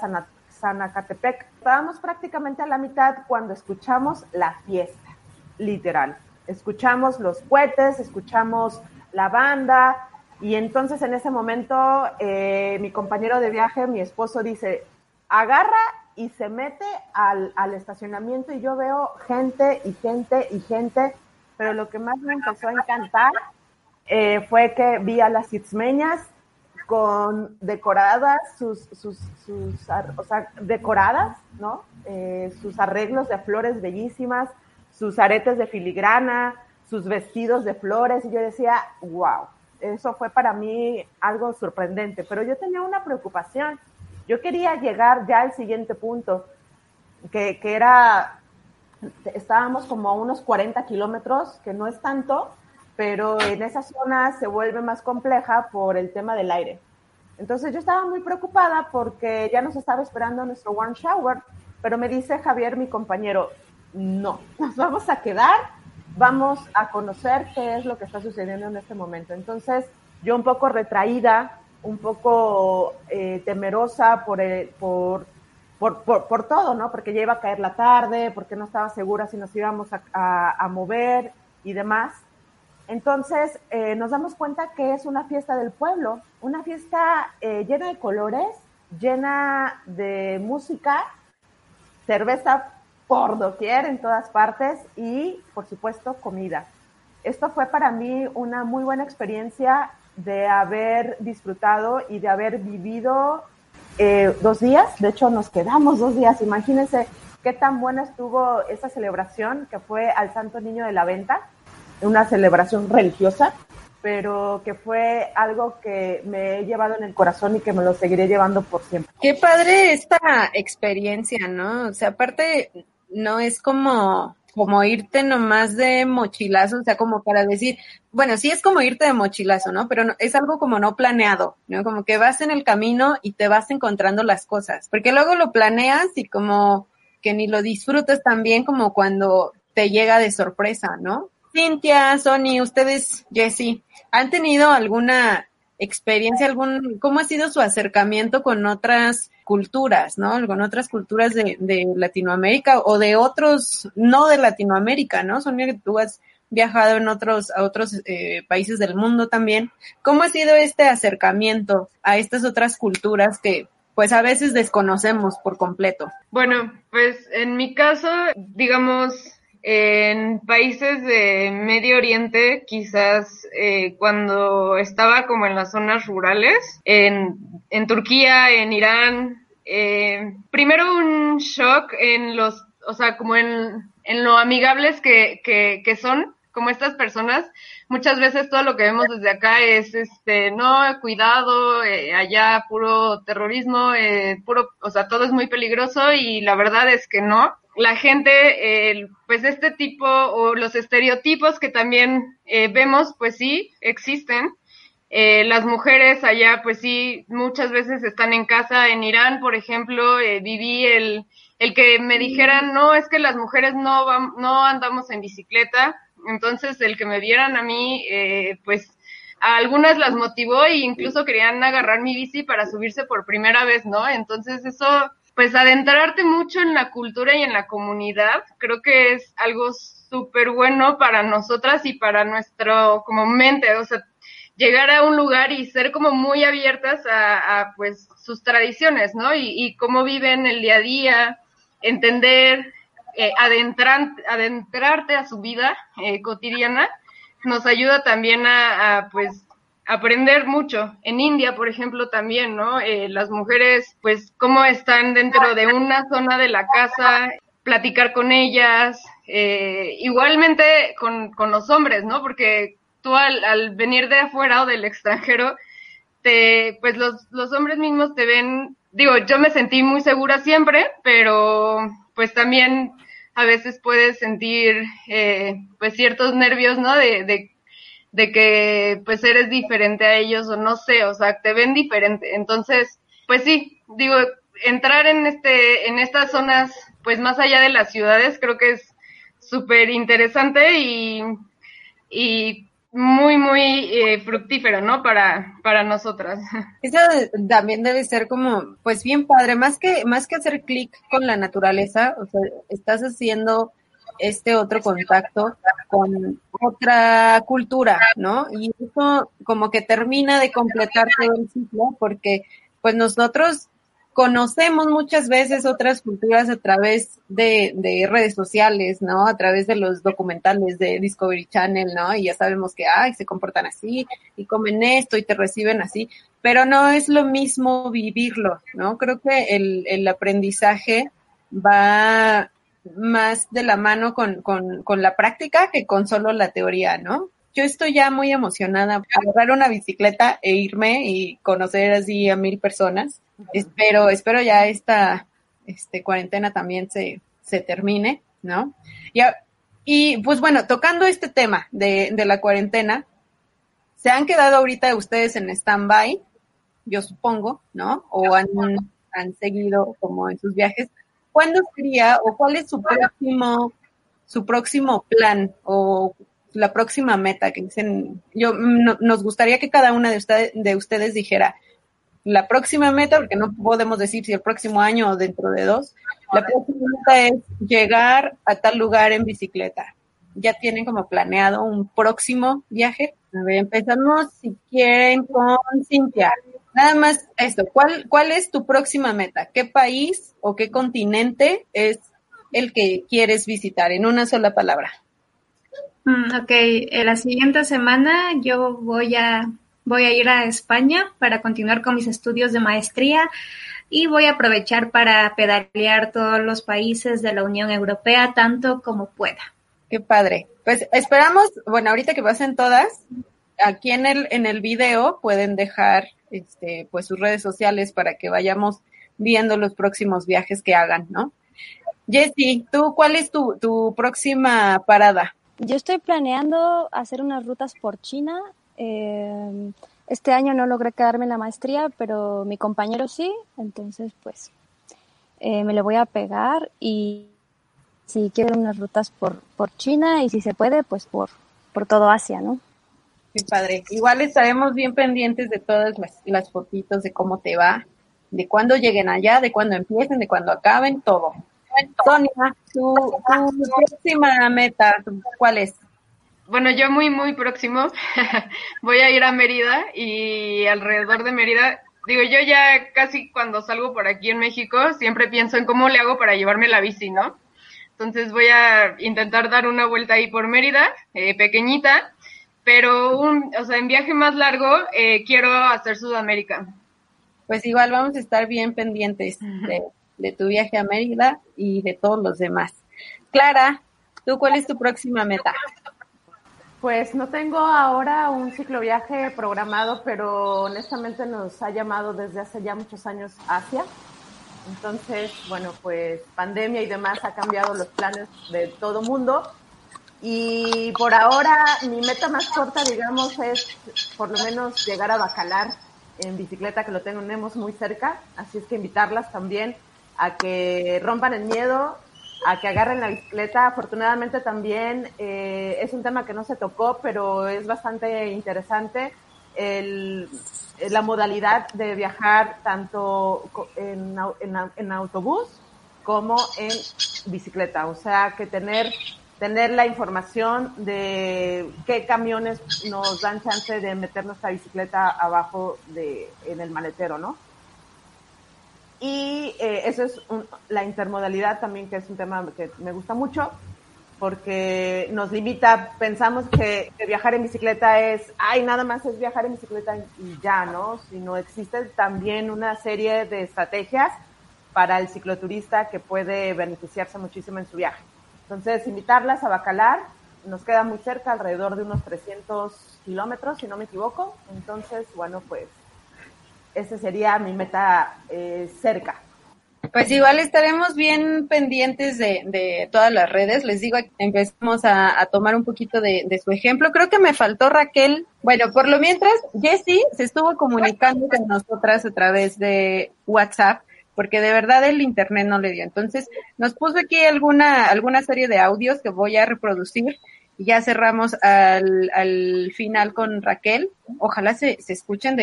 Sanacatepec. Estábamos prácticamente a la mitad cuando escuchamos la fiesta, literal. Escuchamos los cohetes, escuchamos la banda y entonces en ese momento mi compañero de viaje, mi esposo, dice, agarra y se mete al estacionamiento y yo veo gente y gente y gente, pero lo que más me empezó a encantar fue que vi a las ismeñas con decoradas, decoradas, ¿no? Sus arreglos de flores bellísimas, sus aretes de filigrana, sus vestidos de flores, y yo decía, wow, eso fue para mí algo sorprendente, pero yo tenía una preocupación, yo quería llegar ya al siguiente punto, que era, estábamos como a unos 40 kilómetros, que no es tanto, pero en esa zona se vuelve más compleja por el tema del aire. Entonces yo estaba muy preocupada porque ya nos estaba esperando nuestro Warm Shower, pero me dice Javier, mi compañero, no, nos vamos a quedar, vamos a conocer qué es lo que está sucediendo en este momento. Entonces, yo un poco retraída, un poco temerosa por todo, ¿no? Porque ya iba a caer la tarde, porque no estaba segura si nos íbamos a mover y demás. Entonces, nos damos cuenta que es una fiesta del pueblo, una fiesta llena de colores, llena de música, cerveza por doquier, en todas partes y, por supuesto, comida. Esto fue para mí una muy buena experiencia de haber disfrutado y de haber vivido 2 días. De hecho, nos quedamos 2 días. Imagínense qué tan buena estuvo esa celebración que fue al Santo Niño de la Venta, una celebración religiosa, pero que fue algo que me he llevado en el corazón y que me lo seguiré llevando por siempre. Qué padre esta experiencia, ¿no? O sea, aparte, no es como irte nomás de mochilazo, o sea, como para decir, bueno, sí es como irte de mochilazo, ¿no? Pero no, es algo como no planeado, ¿no? Como que vas en el camino y te vas encontrando las cosas, porque luego lo planeas y como que ni lo disfrutas tan bien como cuando te llega de sorpresa, ¿no? Cintia, Sony, ustedes, Jessie, ¿han tenido alguna experiencia, cómo ha sido su acercamiento con otras culturas, ¿no? Con otras culturas de Latinoamérica o de otros, no de Latinoamérica, ¿no? Sonia, que tú has viajado a otros países del mundo también. ¿Cómo ha sido este acercamiento a estas otras culturas que, pues, a veces desconocemos por completo? Bueno, pues, en mi caso, digamos, en países de Medio Oriente, quizás cuando estaba como en las zonas rurales, en Turquía, en Irán, primero un shock en los, o sea, como en lo amigables que son, como estas personas. Muchas veces todo lo que vemos desde acá es, no, cuidado, allá puro terrorismo, o sea, todo es muy peligroso y la verdad es que no. La gente, pues este tipo o los estereotipos que también vemos, pues sí, existen. Las mujeres allá, pues sí, muchas veces están en casa. En Irán, por ejemplo, viví el que me dijeran, no, es que las mujeres no andamos en bicicleta. Entonces, el que me vieran a mí, pues a algunas las motivó e incluso querían agarrar mi bici para subirse por primera vez, ¿no? Entonces, eso, pues adentrarte mucho en la cultura y en la comunidad, creo que es algo súper bueno para nosotras y para nuestro como mente, o sea, llegar a un lugar y ser como muy abiertas a pues sus tradiciones, ¿no? Y cómo viven el día a día, entender, adentrarte a su vida cotidiana, nos ayuda también a pues aprender mucho. En India, por ejemplo, también, ¿no? Las mujeres, pues, cómo están dentro de una zona de la casa, platicar con ellas, igualmente con los hombres, ¿no? Porque tú al venir de afuera o del extranjero, pues los hombres mismos te ven, digo, yo me sentí muy segura siempre, pero pues también a veces puedes sentir pues ciertos nervios, ¿no? De que pues eres diferente a ellos o no sé, o sea, te ven diferente. Entonces, pues sí, digo, entrar en estas zonas pues más allá de las ciudades creo que es súper interesante y muy, muy fructífero, ¿no? Para nosotras. Eso también debe ser como, pues bien padre, más que hacer clic con la naturaleza, o sea, estás haciendo este otro contacto con otra cultura, ¿no? Y eso como que termina de completar todo el ciclo, porque pues nosotros conocemos muchas veces otras culturas a través de redes sociales, ¿no? A través de los documentales de Discovery Channel, ¿no? Y ya sabemos que, ay, se comportan así, y comen esto, y te reciben así, pero no es lo mismo vivirlo, ¿no? Creo que el aprendizaje va más de la mano con la práctica que con solo la teoría, ¿no? Yo estoy ya muy emocionada por agarrar una bicicleta e irme y conocer así a 1000 personas. Espero ya esta cuarentena también se termine, ¿no? Y pues bueno, tocando este tema de la cuarentena, se han quedado ahorita ustedes en stand-by, yo supongo, ¿no? O han seguido como en sus viajes. ¿Cuándo sería o cuál es su próximo plan o la próxima meta que dicen? Nos gustaría que cada una de ustedes dijera la próxima meta, porque no podemos decir si el próximo año o dentro de 2. La próxima meta es llegar a tal lugar en bicicleta. ¿Ya tienen como planeado un próximo viaje? A ver, empezamos si quieren con Cintia. Nada más esto, ¿cuál es tu próxima meta? ¿Qué país o qué continente es el que quieres visitar? En una sola palabra. La siguiente semana yo voy a ir a España para continuar con mis estudios de maestría y voy a aprovechar para pedalear todos los países de la Unión Europea tanto como pueda. ¡Qué padre! Pues esperamos, bueno, ahorita que pasen todas, aquí en el video pueden dejar pues sus redes sociales para que vayamos viendo los próximos viajes que hagan, ¿no? Jessie, ¿tú cuál es tu próxima parada? Yo estoy planeando hacer unas rutas por China. Este año no logré quedarme en la maestría, pero mi compañero sí, entonces pues me lo voy a pegar y si quiero unas rutas por China y si se puede, pues por todo Asia, ¿no? Sí, padre. Igual estaremos bien pendientes de todas las fotitos, de cómo te va, de cuándo lleguen allá, de cuándo empiecen, de cuándo acaben, todo. Sonia, tu próxima meta, ¿cuál es? Bueno, yo muy, muy próximo voy a ir a Mérida y alrededor de Mérida. Digo, yo ya casi cuando salgo por aquí en México siempre pienso en cómo le hago para llevarme la bici, ¿no? Entonces voy a intentar dar una vuelta ahí por Mérida, pequeñita. Pero, en viaje más largo, quiero hacer Sudamérica. Pues igual vamos a estar bien pendientes de tu viaje a Mérida y de todos los demás. Clara, ¿tú cuál es tu próxima meta? Pues no tengo ahora un cicloviaje programado, pero honestamente nos ha llamado desde hace ya muchos años Asia. Entonces, bueno, pues pandemia y demás ha cambiado los planes de todo mundo. Y por ahora, mi meta más corta, digamos, es por lo menos llegar a Bacalar en bicicleta, que lo tenemos muy cerca. Así es que invitarlas también a que rompan el miedo, a que agarren la bicicleta. Afortunadamente también es un tema que no se tocó, pero es bastante interesante la modalidad de viajar tanto en autobús como en bicicleta. O sea, que tener la información de qué camiones nos dan chance de meter nuestra bicicleta abajo en el maletero, ¿no? Y eso es la intermodalidad también, que es un tema que me gusta mucho, porque nos limita, pensamos que viajar en bicicleta es, nada más es viajar en bicicleta y ya, ¿no? Sino existe también una serie de estrategias para el cicloturista que puede beneficiarse muchísimo en su viaje. Entonces, invitarlas a Bacalar, nos queda muy cerca, alrededor de unos 300 kilómetros, si no me equivoco. Entonces, bueno, pues, esa sería mi meta cerca. Pues igual estaremos bien pendientes de todas las redes. Les digo, empecemos a tomar un poquito de su ejemplo. Creo que me faltó Raquel. Bueno, por lo mientras, Jessie se estuvo comunicando con nosotras a través de WhatsApp, porque de verdad el internet no le dio. Entonces, nos puso aquí alguna serie de audios que voy a reproducir y ya cerramos al final con Raquel. Ojalá se escuchen,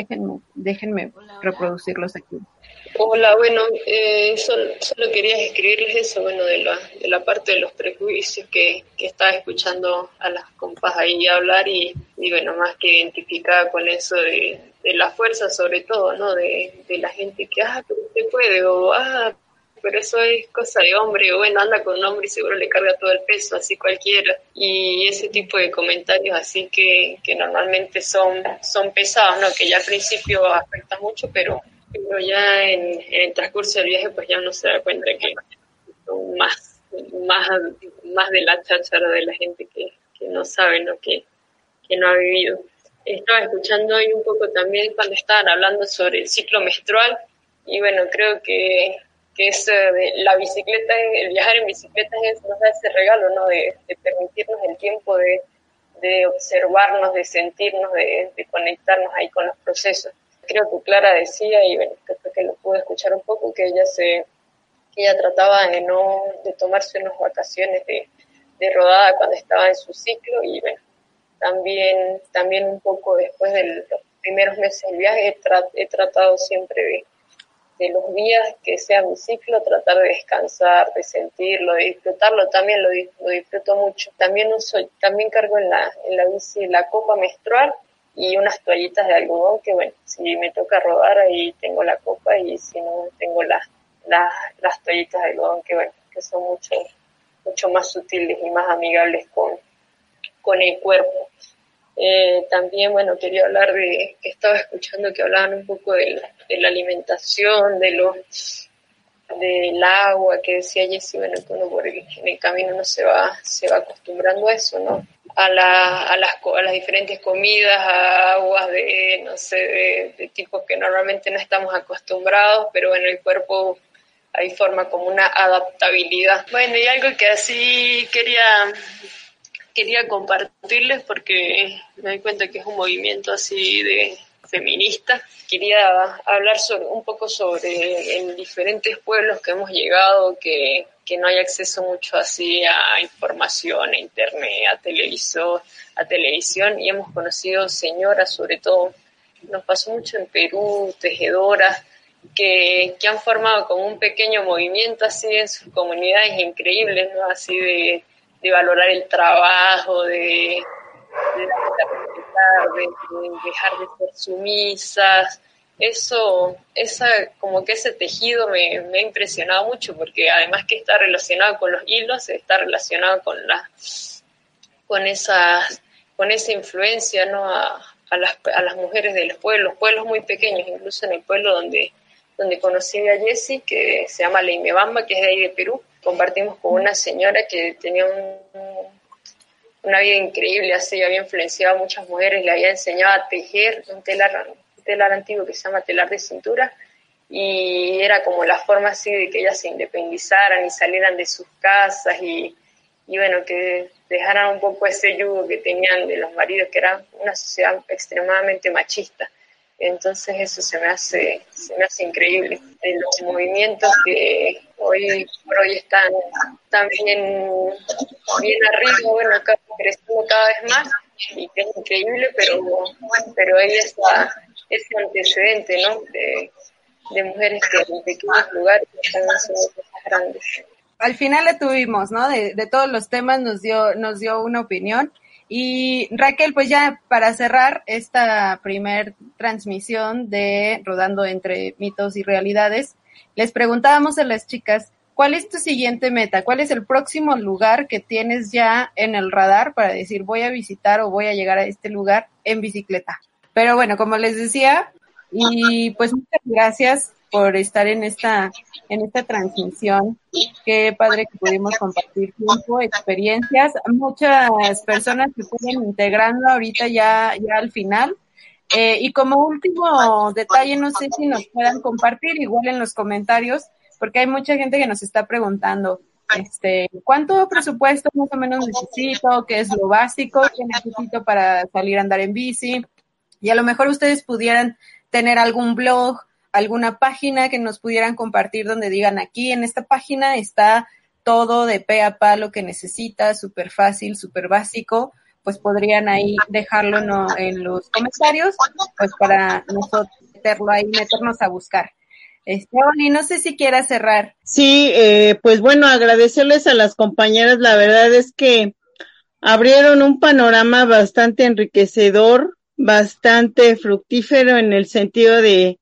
déjenme reproducirlos aquí. Hola, bueno, solo quería escribirles eso, bueno, de la parte de los prejuicios que estaba escuchando a las compas ahí hablar y bueno, más que identificada con eso de la fuerza, sobre todo, ¿no? De la gente que, pero usted puede, o, pero eso es cosa de hombre, o bueno, anda con un hombre y seguro le carga todo el peso, así cualquiera, y ese tipo de comentarios así que normalmente son pesados, ¿no? Que ya al principio afecta mucho, pero ya en el transcurso del viaje pues ya uno se da cuenta que son más de la cháchara de la gente que no sabe, ¿no? Que no ha vivido. Estaba escuchando hoy un poco también cuando estaban hablando sobre el ciclo menstrual y bueno, creo que es la bicicleta, el viajar en bicicleta nos da ese regalo, ¿no? De permitirnos el tiempo de observarnos, de sentirnos, de conectarnos ahí con los procesos. Creo que Clara decía, y bueno, creo que lo pude escuchar un poco, que ella trataba de tomarse unas vacaciones de rodada cuando estaba en su ciclo, y bueno, también un poco después de los primeros meses del viaje he tratado siempre de los días que sea mi ciclo, tratar de descansar, de sentirlo, de disfrutarlo, también lo disfruto mucho. También cargo en la bici la copa menstrual y unas toallitas de algodón que, bueno, si me toca rodar ahí tengo la copa y si no tengo las toallitas de algodón que, bueno, que son mucho más sutiles y más amigables con el cuerpo. También, bueno, quería hablar que estaba escuchando que hablaban un poco de la alimentación, del agua, que decía Jessie, bueno, que uno en el camino uno se va acostumbrando a eso, ¿no? A las diferentes comidas, a aguas no sé, de tipos que normalmente no estamos acostumbrados, pero bueno, el cuerpo ahí forma como una adaptabilidad. Bueno, y algo que así quería compartirles porque me doy cuenta que es un movimiento así de feminista. Quería hablar un poco sobre en diferentes pueblos que hemos llegado, que no hay acceso mucho así a información, a internet, a televisión, y hemos conocido señoras, sobre todo, nos pasó mucho en Perú, tejedoras, que han formado como un pequeño movimiento así en sus comunidades increíbles, ¿no? Así de valorar el trabajo, de dejar de ser sumisas. Como que ese tejido me ha impresionado mucho, porque además que está relacionado con los hilos, está relacionado con esa influencia, ¿no? a las mujeres de los pueblos muy pequeños, incluso en el pueblo donde conocí a Jessie, que se llama Leimebamba, que es de ahí de Perú. Compartimos con una señora que tenía una vida increíble, así había influenciado a muchas mujeres, le había enseñado a tejer un telar antiguo que se llama telar de cintura, y era como la forma así de que ellas se independizaran y salieran de sus casas y bueno, que dejaran un poco ese yugo que tenían de los maridos, que era una sociedad extremadamente machista. Entonces eso se me hace increíble. De los movimientos que hoy por hoy están también bien arriba, bueno, acá creciendo cada vez más, y que es increíble, pero hay ese antecedente, ¿no? De mujeres que en pequeños lugares están haciendo cosas grandes. Al final la tuvimos, ¿no? De todos los temas nos dio una opinión. Y Raquel, pues ya para cerrar esta primer transmisión de Rodando entre mitos y realidades, les preguntábamos a las chicas, ¿cuál es tu siguiente meta? ¿Cuál es el próximo lugar que tienes ya en el radar para decir voy a visitar o voy a llegar a este lugar en bicicleta? Pero bueno, como les decía, y pues muchas gracias por estar en esta transmisión. Qué padre que pudimos compartir tiempo, experiencias, muchas personas que fueron integrando ahorita ya al final. Y como último detalle, no sé si nos puedan compartir, igual en los comentarios, porque hay mucha gente que nos está preguntando, ¿cuánto presupuesto más o menos necesito? ¿Qué es lo básico que necesito para salir a andar en bici? Y a lo mejor ustedes pudieran tener algún blog, alguna página que nos pudieran compartir donde digan, aquí en esta página está todo de pe a pa lo que necesitas, súper fácil, súper básico, pues podrían ahí dejarlo en los comentarios, pues para nosotros meterlo ahí, meternos a buscar. Oli, no sé si quieras cerrar. Sí, pues bueno, agradecerles a las compañeras, la verdad es que abrieron un panorama bastante enriquecedor, bastante fructífero en el sentido de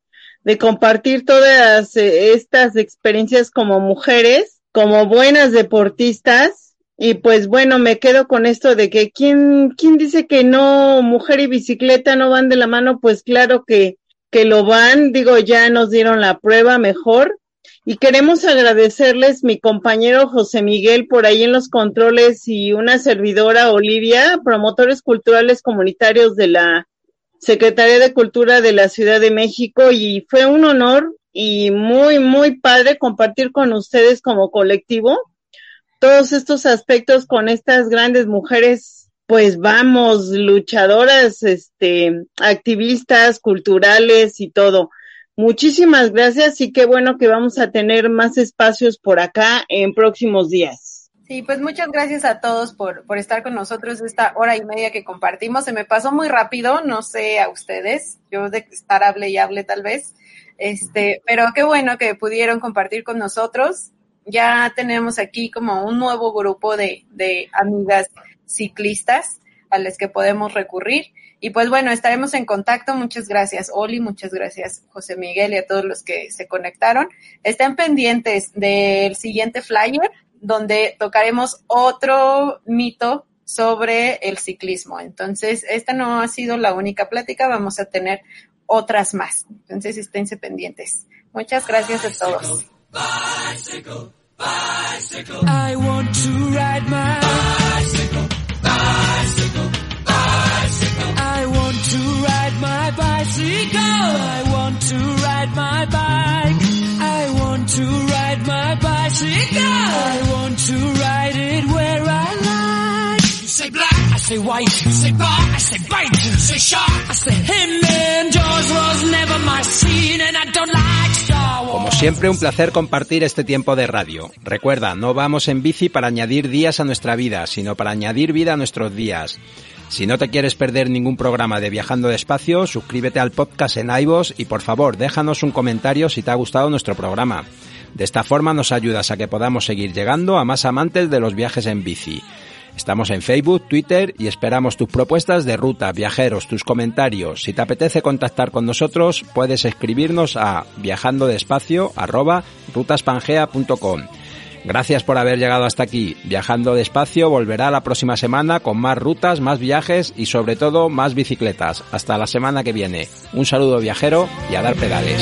compartir todas estas experiencias como mujeres, como buenas deportistas, y pues bueno, me quedo con esto de que ¿quién dice que no, mujer y bicicleta no van de la mano? Pues claro que lo van, digo, ya nos dieron la prueba mejor, y queremos agradecerles mi compañero José Miguel por ahí en los controles y una servidora, Olivia, promotores culturales comunitarios de la Secretaría de Cultura de la Ciudad de México, y fue un honor y muy, muy padre compartir con ustedes como colectivo todos estos aspectos con estas grandes mujeres, pues vamos, luchadoras, activistas, culturales y todo. Muchísimas gracias y qué bueno que vamos a tener más espacios por acá en próximos días. Sí, pues muchas gracias a todos por estar con nosotros esta hora y media que compartimos. Se me pasó muy rápido, no sé a ustedes, yo de estar hable y hable tal vez, pero qué bueno que pudieron compartir con nosotros. Ya tenemos aquí como un nuevo grupo de amigas ciclistas a las que podemos recurrir. Y pues bueno, estaremos en contacto. Muchas gracias, Oli, muchas gracias, José Miguel, y a todos los que se conectaron. Estén pendientes del siguiente flyer, donde tocaremos otro mito sobre el ciclismo. Entonces, esta no ha sido la única plática, vamos a tener otras más. Entonces, esténse pendientes. Muchas gracias a todos. Bicycle, bicycle, bicycle. I want to ride my bicycle, bicycle, bicycle. I want to ride my bicycle. I want to ride my bike. I want to ride my bicycle. I want to ride it where I like. You say black, I say white. You say bar, I say bite. You say shark, I say him. And yours was never my scene, and I don't like Star Wars. Como siempre, un placer compartir este tiempo de radio. Recuerda, no vamos en bici para añadir días a nuestra vida, sino para añadir vida a nuestros días. Si no te quieres perder ningún programa de Viajando Despacio, suscríbete al podcast en iVoox y por favor déjanos un comentario si te ha gustado nuestro programa. De esta forma nos ayudas a que podamos seguir llegando a más amantes de los viajes en bici. Estamos en Facebook, Twitter y esperamos tus propuestas de ruta, viajeros, tus comentarios. Si te apetece contactar con nosotros, puedes escribirnos a viajandodespacio@rutaspangea.com. Gracias por haber llegado hasta aquí. Viajando Despacio volverá la próxima semana con más rutas, más viajes y sobre todo más bicicletas. Hasta la semana que viene. Un saludo viajero y a dar pedales.